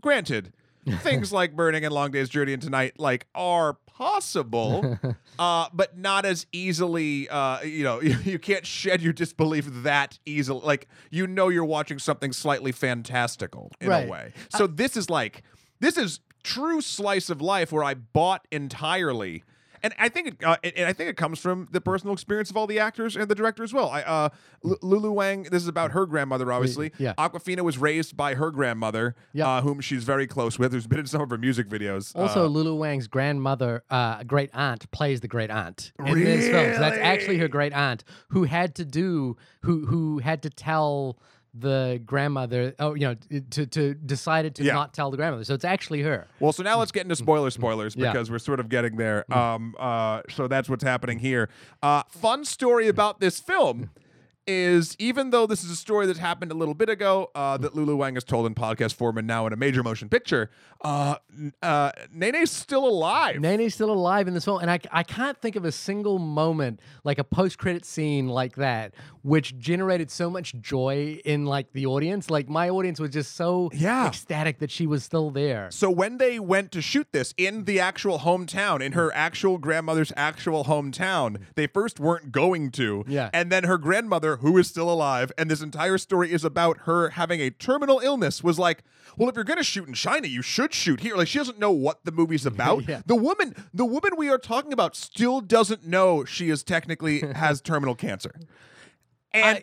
granted, things like Burning and Long Day's Journey into Night, like, are possible, but not as easily. You know, you can't shed your disbelief that easily. Like, you know, you're watching something slightly fantastical in a way. So this is true slice of life where I bought entirely. And I think it comes from the personal experience of all the actors and the director as well. Lulu Wang, this is about her grandmother, obviously. Yeah. Awkwafina was raised by her grandmother, whom she's very close with, who's been in some of her music videos. Also, Lulu Wang's grandmother, great aunt, plays the great aunt in this film. So that's actually her great aunt who had to tell the grandmother, not tell the grandmother. So it's actually her. Well, so now let's get into spoilers because we're sort of getting there. So that's what's happening here. Fun story about this film is, even though this is a story that happened a little bit ago, that Lulu Wang has told in podcast form and now in a major motion picture, Nene's still alive. Nene's still alive in this film, and I can't think of a single moment, like a post-credit scene like that, which generated so much joy in like the audience. Like my audience was just so ecstatic that she was still there. So when they went to shoot this in the actual hometown, in her actual grandmother's actual hometown, they first weren't going to, and then her grandmother mother who is still alive, and this entire story is about her having a terminal illness, was like, well, if you're going to shoot in China, you should shoot here. Like, she doesn't know what the movie's about. Yeah. The woman we are talking about still doesn't know she is technically has terminal cancer. And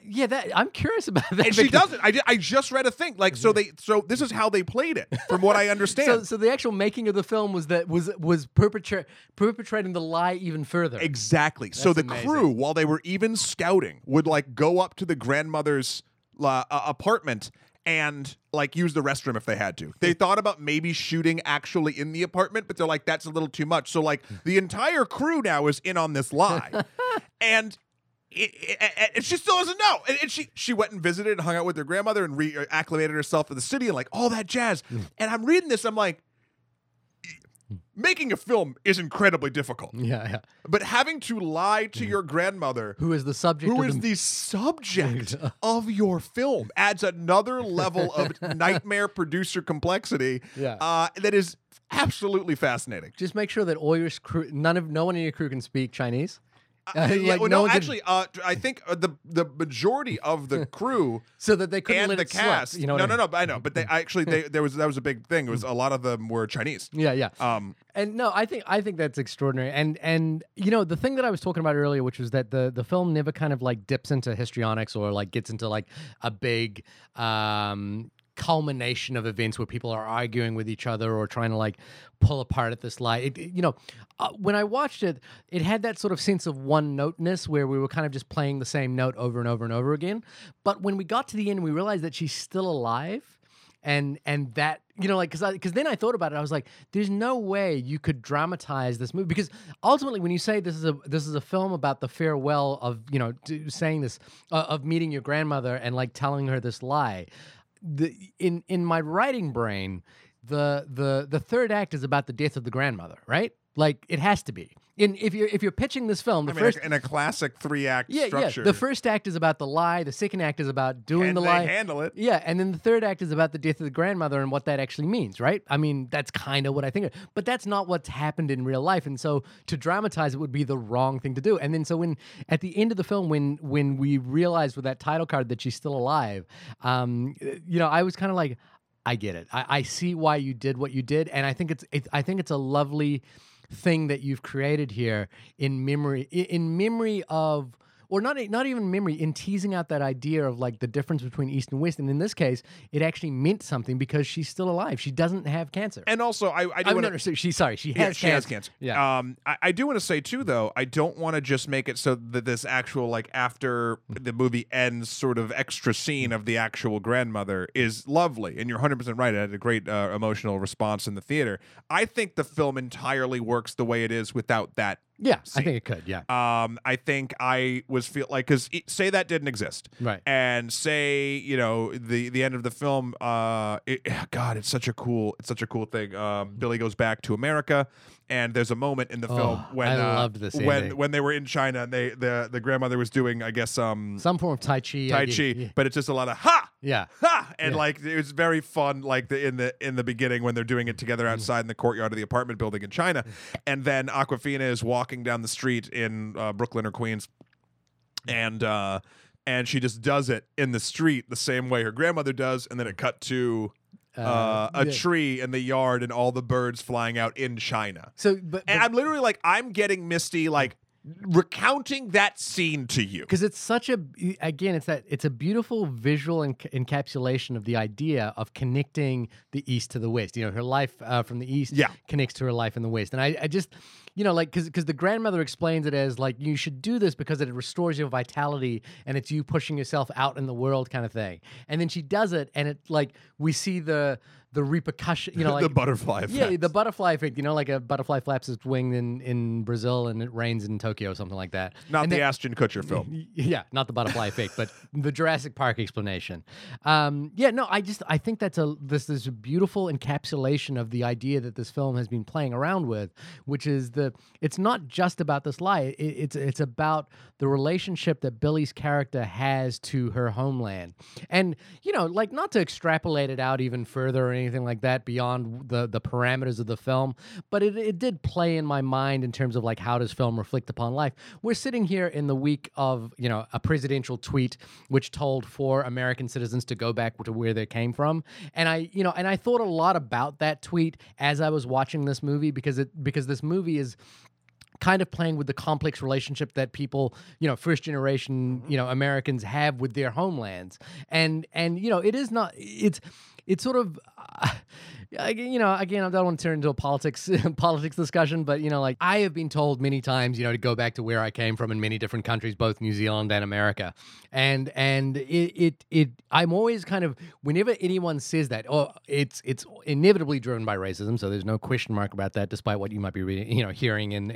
I'm curious about that. And she doesn't. I just read a thing like so this is how they played it, from what I understand. so the actual making of the film was that was perpetrating the lie even further. Exactly. That's so the amazing. Crew, while they were even scouting, would like go up to the grandmother's apartment and like use the restroom if they had to. They thought about maybe shooting actually in the apartment, but they're like, that's a little too much. So like the entire crew now is in on this lie, and. It she still doesn't know, and she went and visited and hung out with her grandmother and reacclimated herself to the city and like all that jazz. And I'm reading this, I'm like, making a film is incredibly difficult. Yeah, yeah. But having to lie to your grandmother, who is the subject of your film, adds another level of nightmare producer complexity. Yeah. That is absolutely fascinating. Just make sure that all your crew, no one in your crew can speak Chinese. I think the majority of the crew, so that they couldn't and the cast. Slip, you know I know, but that was a big thing. It was a lot of them were Chinese. Yeah, yeah. And no, I think that's extraordinary. And you know, the thing that I was talking about earlier, which was that the film never kind of like dips into histrionics or like gets into like a big culmination of events where people are arguing with each other or trying to like pull apart at this lie. When I watched it, it had that sort of sense of one-noteness where we were kind of just playing the same note over and over and over again. But when we got to the end, we realized that she's still alive, and that. You know, like, because then I thought about it. I was like, "There's no way you could dramatize this movie." Because ultimately, when you say this is a film about the farewell of, you know, saying this of meeting your grandmother and like telling her this lie, in my writing brain, the third act is about the death of the grandmother, right? Like, it has to be. If you're pitching this film, the first, in a classic 3-act structure. Yeah, the first act is about the lie, the second act is about doing the lie. They handle it. Yeah, and then the third act is about the death of the grandmother and what that actually means, right? I mean, that's kind of what I think of. But that's not what's happened in real life, and so to dramatize it would be the wrong thing to do. And then so when at the end of the film, when we realized with that title card that she's still alive, you know, I was kind of like, I get it. I see why you did what you did, and I think it's a lovely thing that you've created here in teasing out that idea of like the difference between East and West. And in this case, it actually meant something because she's still alive. She doesn't have cancer. And also, she has cancer. Yeah. I do want to say too, though, I don't want to just make it so that this actual, like, after the movie ends, sort of extra scene of the actual grandmother is lovely. And you're 100% right. It had a great emotional response in the theater. I think the film entirely works the way it is without that. Yeah, scene. I think it could, yeah. I think I was feel like, because say that didn't exist. Right. And say, you know, the end of the film, it's such a cool thing. Billy goes back to America, and there's a moment in the film when I loved this when they were in China, and the grandmother was doing, I guess, some form of Tai Chi, but it's just a lot of ha! Yeah. Ha! And like, it was very fun, like in the beginning when they're doing it together outside in the courtyard of the apartment building in China. And then Awkwafina is walking down the street in Brooklyn or Queens, and she just does it in the street the same way her grandmother does, and then it cut to a tree in the yard and all the birds flying out in China. So, but I'm literally like, I'm getting misty, like recounting that scene to you, because it's such a, again, it's a beautiful visual encapsulation of the idea of connecting the East to the West. You know, her life from the East connects to her life in the West, and I just. You know, like, because the grandmother explains it as, like, you should do this because it restores your vitality and it's you pushing yourself out in the world kind of thing. And then she does it, and it, like, we see the repercussion, you know, like... the butterfly effect. Yeah, the butterfly effect, you know, like a butterfly flaps its wing in Brazil and it rains in Tokyo, something like that. Not the Ashton Kutcher film. Yeah, not the butterfly effect, but the Jurassic Park explanation. I think that's this beautiful encapsulation of the idea that this film has been playing around with, which is it's not just about this lie. It's about the relationship that Billy's character has to her homeland. And, you know, like, not to extrapolate it out even further anything like that beyond the parameters of the film, but it did play in my mind in terms of like, how does film reflect upon life? We're sitting here in the week of, you know, a presidential tweet which told 4 American citizens to go back to where they came from, and I thought a lot about that tweet as I was watching this movie, because this movie is kind of playing with the complex relationship that people, you know, first generation, you know, Americans have with their homelands. And you know, it is not, it's sort of, you know, again, I don't want to turn into a politics discussion, but, you know, like, I have been told many times, you know, to go back to where I came from in many different countries, both New Zealand and America. And I'm always kind of, whenever anyone says that, oh, it's inevitably driven by racism. So there's no question mark about that, despite what you might be reading, you know, hearing in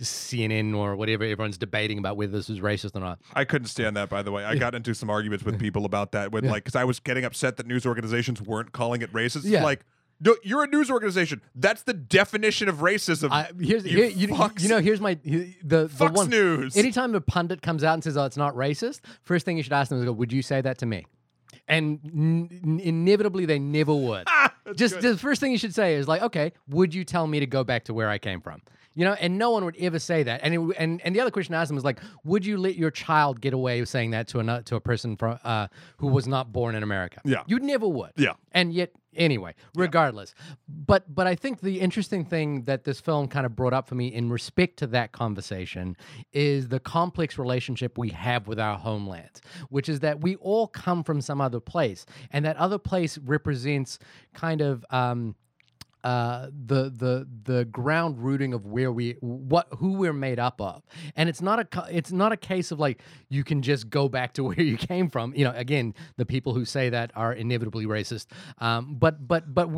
CNN or whatever, everyone's debating about whether this is racist or not. I couldn't stand that, by the way. I got into some arguments with people about that, with like, because I was getting upset that news organizations weren't calling it racist. Yeah. Like, no, you're a news organization. That's the definition of racism. Here's the one. News. Anytime the pundit comes out and says, "Oh, it's not racist," first thing you should ask them is, "Would you say that to me?" And inevitably, they never would. The first thing you should say is like, "Okay, would you tell me to go back to where I came from?" You know, and no one would ever say that. And the other question I asked him was like, would you let your child get away with saying that to a person from who was not born in America? Yeah, you never would. Yeah, and yet anyway, regardless. Yeah. But I think the interesting thing that this film kind of brought up for me in respect to that conversation is the complex relationship we have with our homelands, which is that we all come from some other place, and that other place represents kind of. The ground rooting of where who we're made up of, and it's not a case of like you can just go back to where you came from. You know, again, the people who say that are inevitably racist. But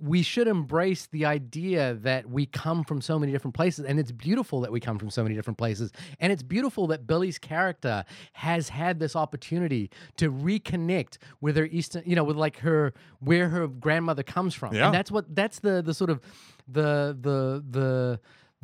we should embrace the idea that we come from so many different places, and it's beautiful that we come from so many different places, and it's beautiful that Billy's character has had this opportunity to reconnect with her Eastern, you know, with like her where her grandmother comes from, yeah. And that's the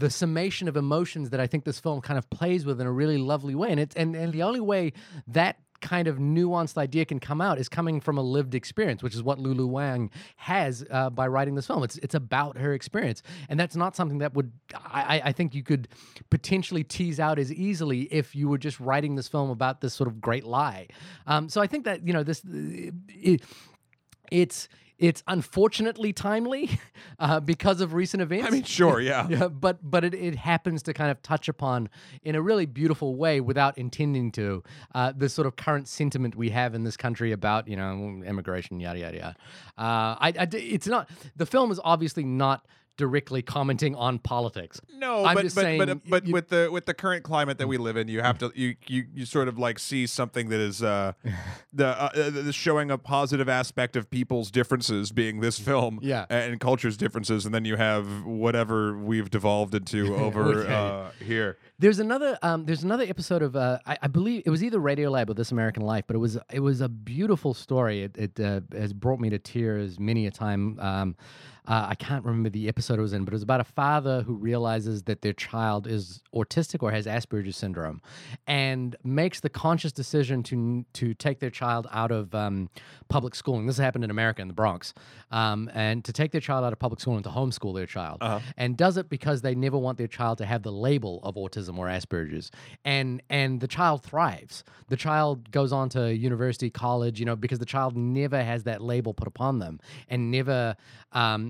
summation of emotions that I think this film kind of plays with in a really lovely way, and the only way that kind of nuanced idea can come out is coming from a lived experience, which is what Lulu Wang has by writing this film. It's about her experience, and that's not something that would I think you could potentially tease out as easily if you were just writing this film about this sort of great lie. So I think that, you know, this it's unfortunately timely because of recent events. I mean, sure, yeah. Yeah, but it happens to kind of touch upon, in a really beautiful way, without intending to, the sort of current sentiment we have in this country about, you know, immigration, yada, yada, yada. The film is obviously not directly commenting on politics. No, but with the current climate that we live in, you have to you sort of like see something that is the showing a positive aspect of people's differences being this film, yeah. And culture's differences, and then you have whatever we've devolved into over okay. Here. There's another episode of I believe it was either Radiolab or This American Life, but it was a beautiful story. It has brought me to tears many a time. I can't remember the episode it was in, but it was about a father who realizes that their child is autistic or has Asperger's syndrome, and makes the conscious decision to take their child out of public schooling. This happened in America in the Bronx, and to take their child out of public school and to homeschool their child, uh-huh. And does it because they never want their child to have the label of autism or Asperger's. And the child thrives. The child goes on to university, college, you know, because the child never has that label put upon them, and never.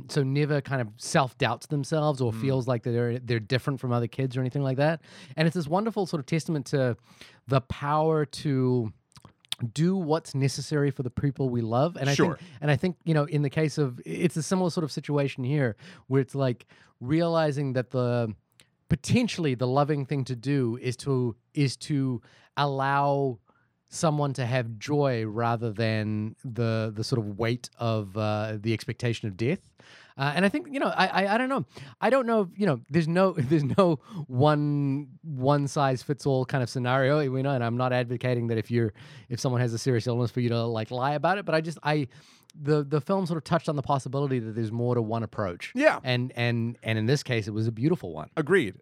So never kind of self-doubts themselves or feels like they're different from other kids or anything like that. And it's this wonderful sort of testament to the power to do what's necessary for the people we love. And sure. I think, you know, in the case of, it's a similar sort of situation here where it's like realizing that potentially the loving thing to do is to allow someone to have joy rather than the sort of weight of the expectation of death. And I think, you know, I don't know. I don't know, you know, there's no one size fits all kind of scenario, you know, and I'm not advocating that if someone has a serious illness for you to like lie about it, but I just I the film sort of touched on the possibility that there's more to one approach. Yeah. And in this case, it was a beautiful one. Agreed.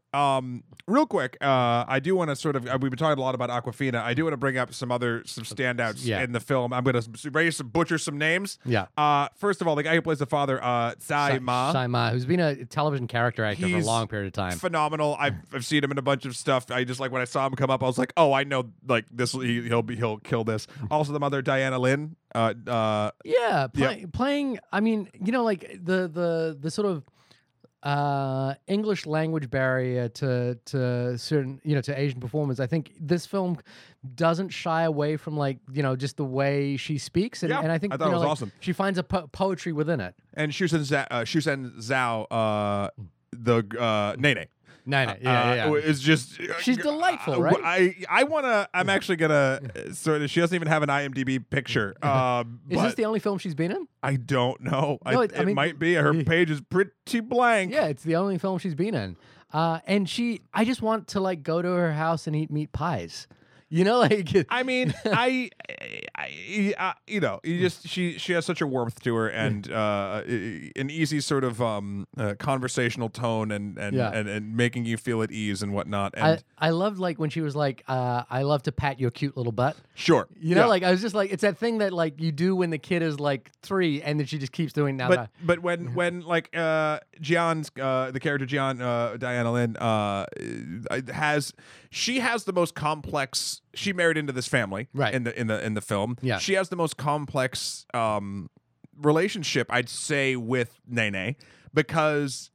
Real quick, I do want to sort of, we've been talking a lot about Awkwafina. I do want to bring up some standouts in the film. I'm going to ready to butcher some names. Yeah. First of all, the guy who plays the father, Tsai Ma, who's been a television character actor for a long period of time. Phenomenal. I've seen him in a bunch of stuff. I just, like, when I saw him come up, I was like, oh, I know, like, this, he'll kill this. Also, the mother, Diana Lynn. Playing. I mean, like the sort of English language barrier to certain to Asian performers. I think this film doesn't shy away from just the way she speaks, and I think it was awesome. She finds a poetry within it. And Shusen Zhao, the Nai Nai. It's just she's delightful, right? I'm actually gonna sort of. She doesn't even have an IMDb picture. Is this the only film she's been in? I don't know. It might be. Her page is pretty blank. Yeah, it's the only film she's been in. And she, I just want to go to her house and eat meat pies. I mean, I she has such a warmth to her and an easy sort of conversational tone and making you feel at ease and whatnot. And I loved when she was I love to pat your cute little butt. Sure. I was just it's that thing that you do when the kid is 3 and then she just keeps doing that. But when Jian's the character Jian Diana Lynn has the most complex. She married into this family, right? In the film, yeah. She has the most complex relationship, I'd say, with Nai Nai because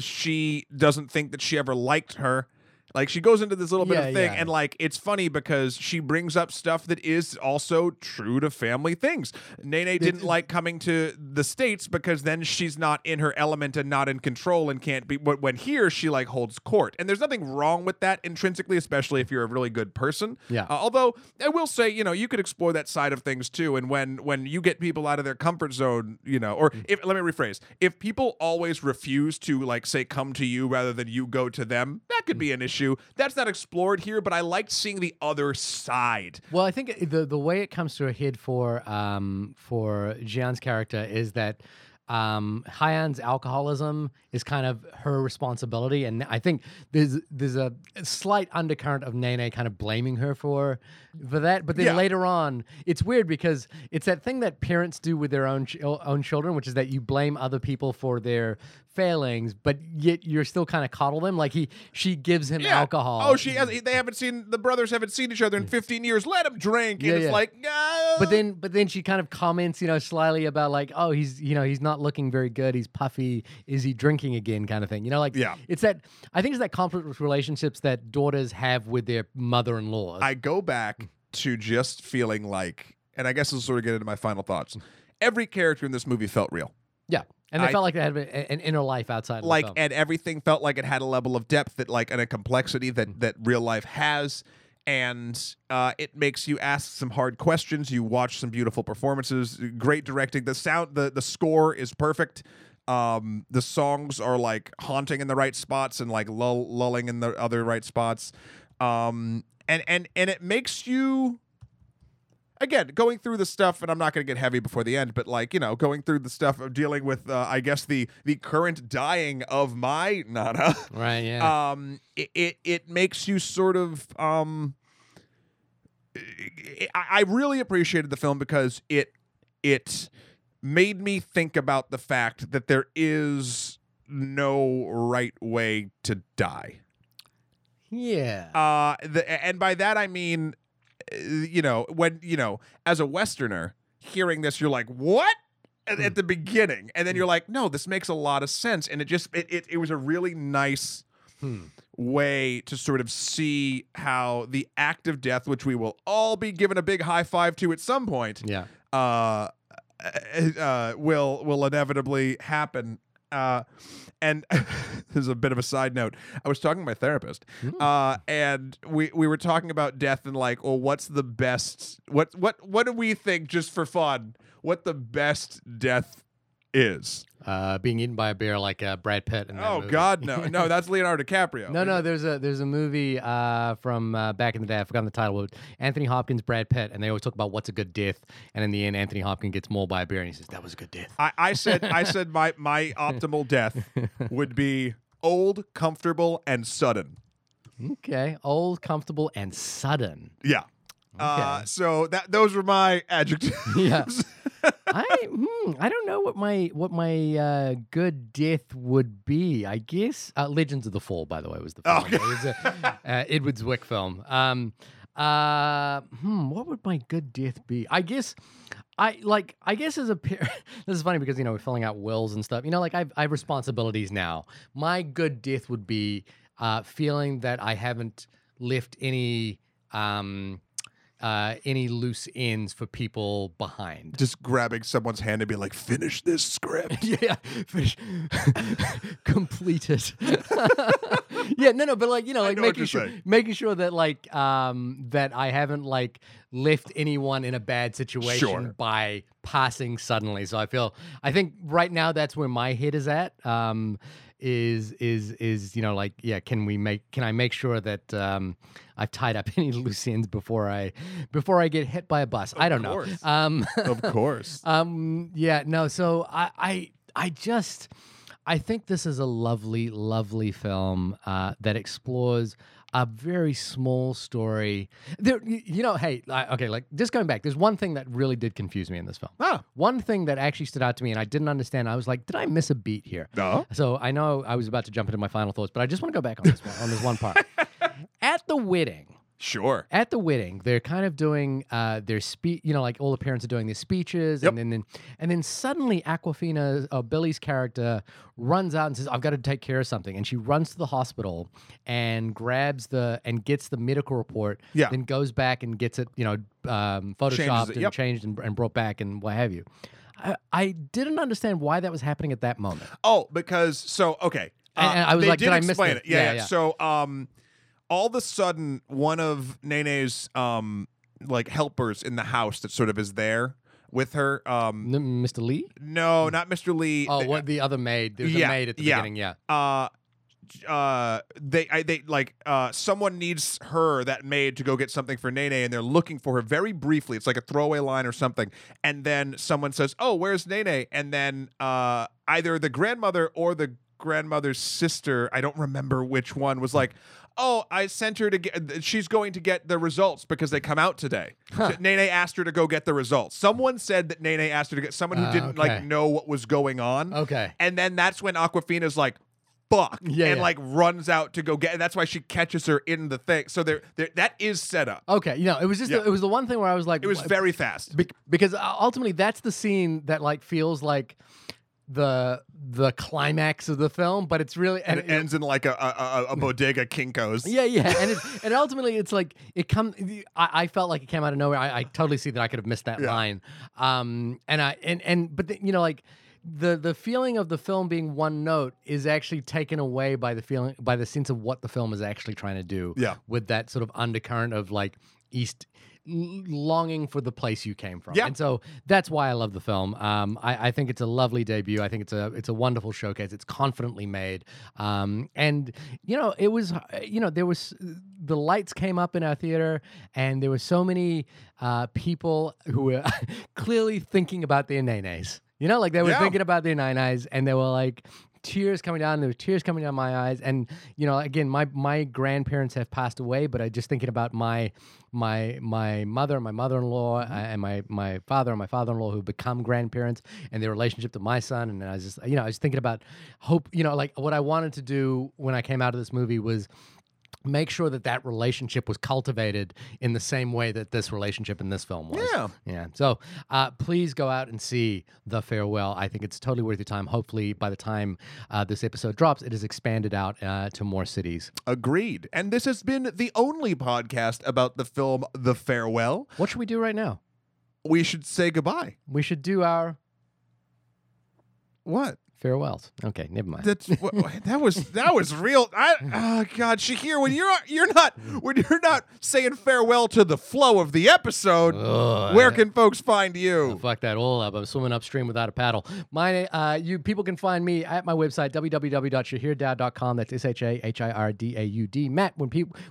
she doesn't think that she ever liked her. She goes into this little bit of thing, and it's funny because she brings up stuff that is also true to family things. Nene didn't like coming to the States because then she's not in her element and not in control and can't be. When here, she holds court, and there's nothing wrong with that intrinsically, especially if you're a really good person. Yeah. Although I will say, you could explore that side of things too, and when you get people out of their comfort zone, let me rephrase: if people always refuse to say come to you rather than you go to them, that could be an issue. That's not explored here, but I liked seeing the other side. Well, I think the way it comes to a head for Jian's character is that Haiyan's alcoholism is kind of her responsibility, and I think there's a slight undercurrent of Nene kind of blaming her for that. But then later on, it's weird because it's that thing that parents do with their own children, which is that you blame other people for their failings, but yet you're still kind of coddle them. She gives him alcohol. Oh, the brothers haven't seen each other in 15 years. Let him drink. Yeah, and it's But then she kind of comments, slyly about oh, he's not looking very good. He's puffy. Is he drinking again? Kind of thing. It's that. I think it's that conflict with relationships that daughters have with their mother-in-laws. I go back to just feeling and I guess this will sort of get into my final thoughts. Every character in this movie felt real. Yeah. And I felt like they had an inner life outside of the film. And everything felt like it had a level of depth that, and a complexity that real life has. And it makes you ask some hard questions. You watch some beautiful performances, great directing. The sound, the score is perfect. The songs are haunting in the right spots and lulling in the other right spots. And it makes you. Again, going through the stuff, and I'm not going to get heavy before the end, but going through the stuff of dealing with, I guess, the current dying of my Nana. Right. Yeah. It makes you sort of. I really appreciated the film because it made me think about the fact that there is no right way to die. Yeah. And by that I mean. When as a Westerner hearing this, you're like, what? At the beginning, and then you're like, no, this makes a lot of sense, and it just it was a really nice way to sort of see how the act of death, which we will all be given a big high five to at some point, will inevitably happen. And this is a bit of a side note. I was talking to my therapist, and we were talking about death and what's the best? What do we think, just for fun? What the best death is? Being eaten by a bear like Brad Pitt. In that movie. God, no. No, that's Leonardo DiCaprio. No, there's a movie from back in the day. I forgot the title. Of it. Anthony Hopkins, Brad Pitt, and they always talk about what's a good death. And in the end, Anthony Hopkins gets mauled by a bear, and he says, that was a good death. I said my optimal death would be old, comfortable, and sudden. Okay, old, comfortable, and sudden. Yeah. Okay. So those were my adjectives. Yeah. I don't know what my good death would be. I guess Legends of the Fall, by the way, was the film. Okay. It was an Edward Zwick film. What would my good death be? I guess as a parent, this is funny because we're filling out wills and stuff. I have responsibilities now. My good death would be feeling that I haven't left any loose ends for people behind. Just grabbing someone's hand and be like, finish this script. Yeah. Complete it. Yeah, no, but making sure that that I haven't left anyone in a bad situation by passing suddenly. So I think right now that's where my head is at. Can I make sure that I've tied up any loose ends before I get hit by a bus? I don't know. Of course. Yeah. No. So I think this is a lovely, lovely film that explores a very small story. Just going back, there's one thing that really did confuse me in this film. Oh. One thing that actually stood out to me and I didn't understand. I was like, did I miss a beat here? No. So I know I was about to jump into my final thoughts, but I just want to go back on this one, part. At the wedding. Sure. At the wedding, they're kind of doing their speech. All the parents are doing their speeches, yep. and then suddenly Awkwafina, Billy's character, runs out and says, "I've got to take care of something." And she runs to the hospital and gets the medical report. Yeah. Then goes back and gets it, photoshopped it, yep. and changed and brought back and what have you. I didn't understand why that was happening at that moment. Oh, okay. And I was like, "Did I miss it?" Yeah. So, all of a sudden, one of Nene's helpers in the house that sort of is there with her. Mr. Lee? No, not Mr. Lee. Oh, the other maid. There's a maid at the beginning, yeah. Someone needs her, that maid, to go get something for Nene, and they're looking for her very briefly. It's like a throwaway line or something, and then someone says, "Oh, where's Nene?" And then either the grandmother or the grandmother's sister, I don't remember which one, was like, "Oh, I sent her to get. She's going to get the results because they come out today." Huh. Nene asked her to go get the results. Someone said that Nene asked her to get someone who didn't know what was going on. Okay, and then that's when Awkwafina's like, "Fuck!" Yeah, and runs out to go get. And that's why she catches her in the thing. So there that is set up. Okay, it was just it was the one thing where I was like, it was very fast because ultimately that's the scene that feels like the climax of the film, but it's really and it ends in a bodega Kinko's. Yeah, and ultimately it's like it comes. I felt like it came out of nowhere. I totally see that I could have missed that line. The feeling of the film being one note is actually taken away by the feeling by the sense of what the film is actually trying to do. Yeah. With that sort of undercurrent of East. Longing for the place you came from, and so that's why I love the film. I think it's a lovely debut. I think it's a wonderful showcase. It's confidently made, and it was there was the lights came up in our theater, and there were so many people who were clearly thinking about their nays. They were thinking about their nai-nais, and they were like. Tears coming down. There were tears coming down my eyes, and again, my grandparents have passed away. But I just thinking about my mother and my mother-in-law and my father and my father-in-law who become grandparents and their relationship to my son. And I was just, I was thinking about hope. What I wanted to do when I came out of this movie was. Make sure that relationship was cultivated in the same way that this relationship in this film was. Yeah. So please go out and see The Farewell. I think it's totally worth your time. Hopefully, by the time this episode drops, it is expanded out to more cities. Agreed. And this has been the only podcast about the film The Farewell. What should we do right now? We should say goodbye. We should do our... What? Farewells. Okay, never mind. That was real. God, Shahir, when you're not saying farewell to the flow of the episode, where can folks find you? Fuck that all up. I'm swimming upstream without a paddle. People can find me at my website www.shahirdowd.com. That's SHAHIRDAUD. Matt,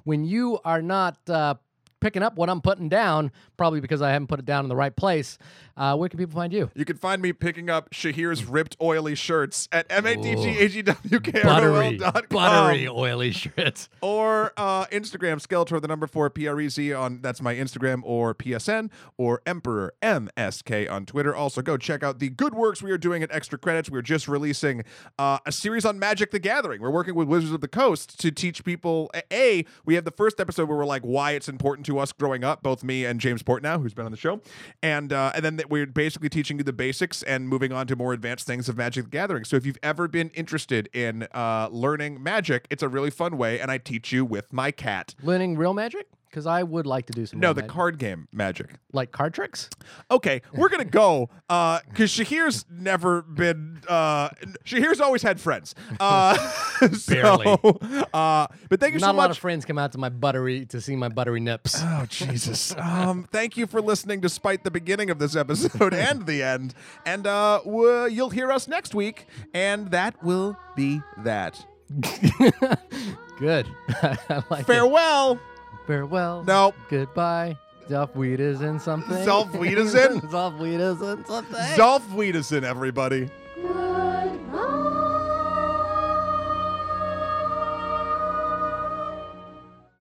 when you are not picking up what I'm putting down, probably because I haven't put it down in the right place. Where can people find you? You can find me picking up Shahir's ripped, oily shirts at MADGAGWKROL.com. Buttery, oily shirts. Or Instagram, Skeletor4PREZ on, that's my Instagram, or PSN, or Emperor MSK on Twitter. Also, go check out the good works we are doing at Extra Credits. We're just releasing a series on Magic the Gathering. We're working with Wizards of the Coast to teach people, we have the first episode where we're like, why it's important to us growing up, both me and James Portnow, who's been on the show, and then we're basically teaching you the basics and moving on to more advanced things of Magic the Gathering. So if you've ever been interested in learning magic, it's a really fun way, and I teach you with my cat. Learning real magic? Because I would like to do some. No, the magic. Card game magic. Like card tricks? Okay, we're going to go. Because Shahir's never been... Shahir's always had friends. Barely. But thank you so much. Not a lot of friends come out to see my buttery nips. Oh, Jesus. Thank you for listening despite the beginning of this episode and the end. And you'll hear us next week. And that will be that. Good. I like Farewell. It. Farewell. Nope. Goodbye. Zolfwiedesen something. Zolfwiedesen? Zolfwiedesen something. Zolfwiedesen, everybody.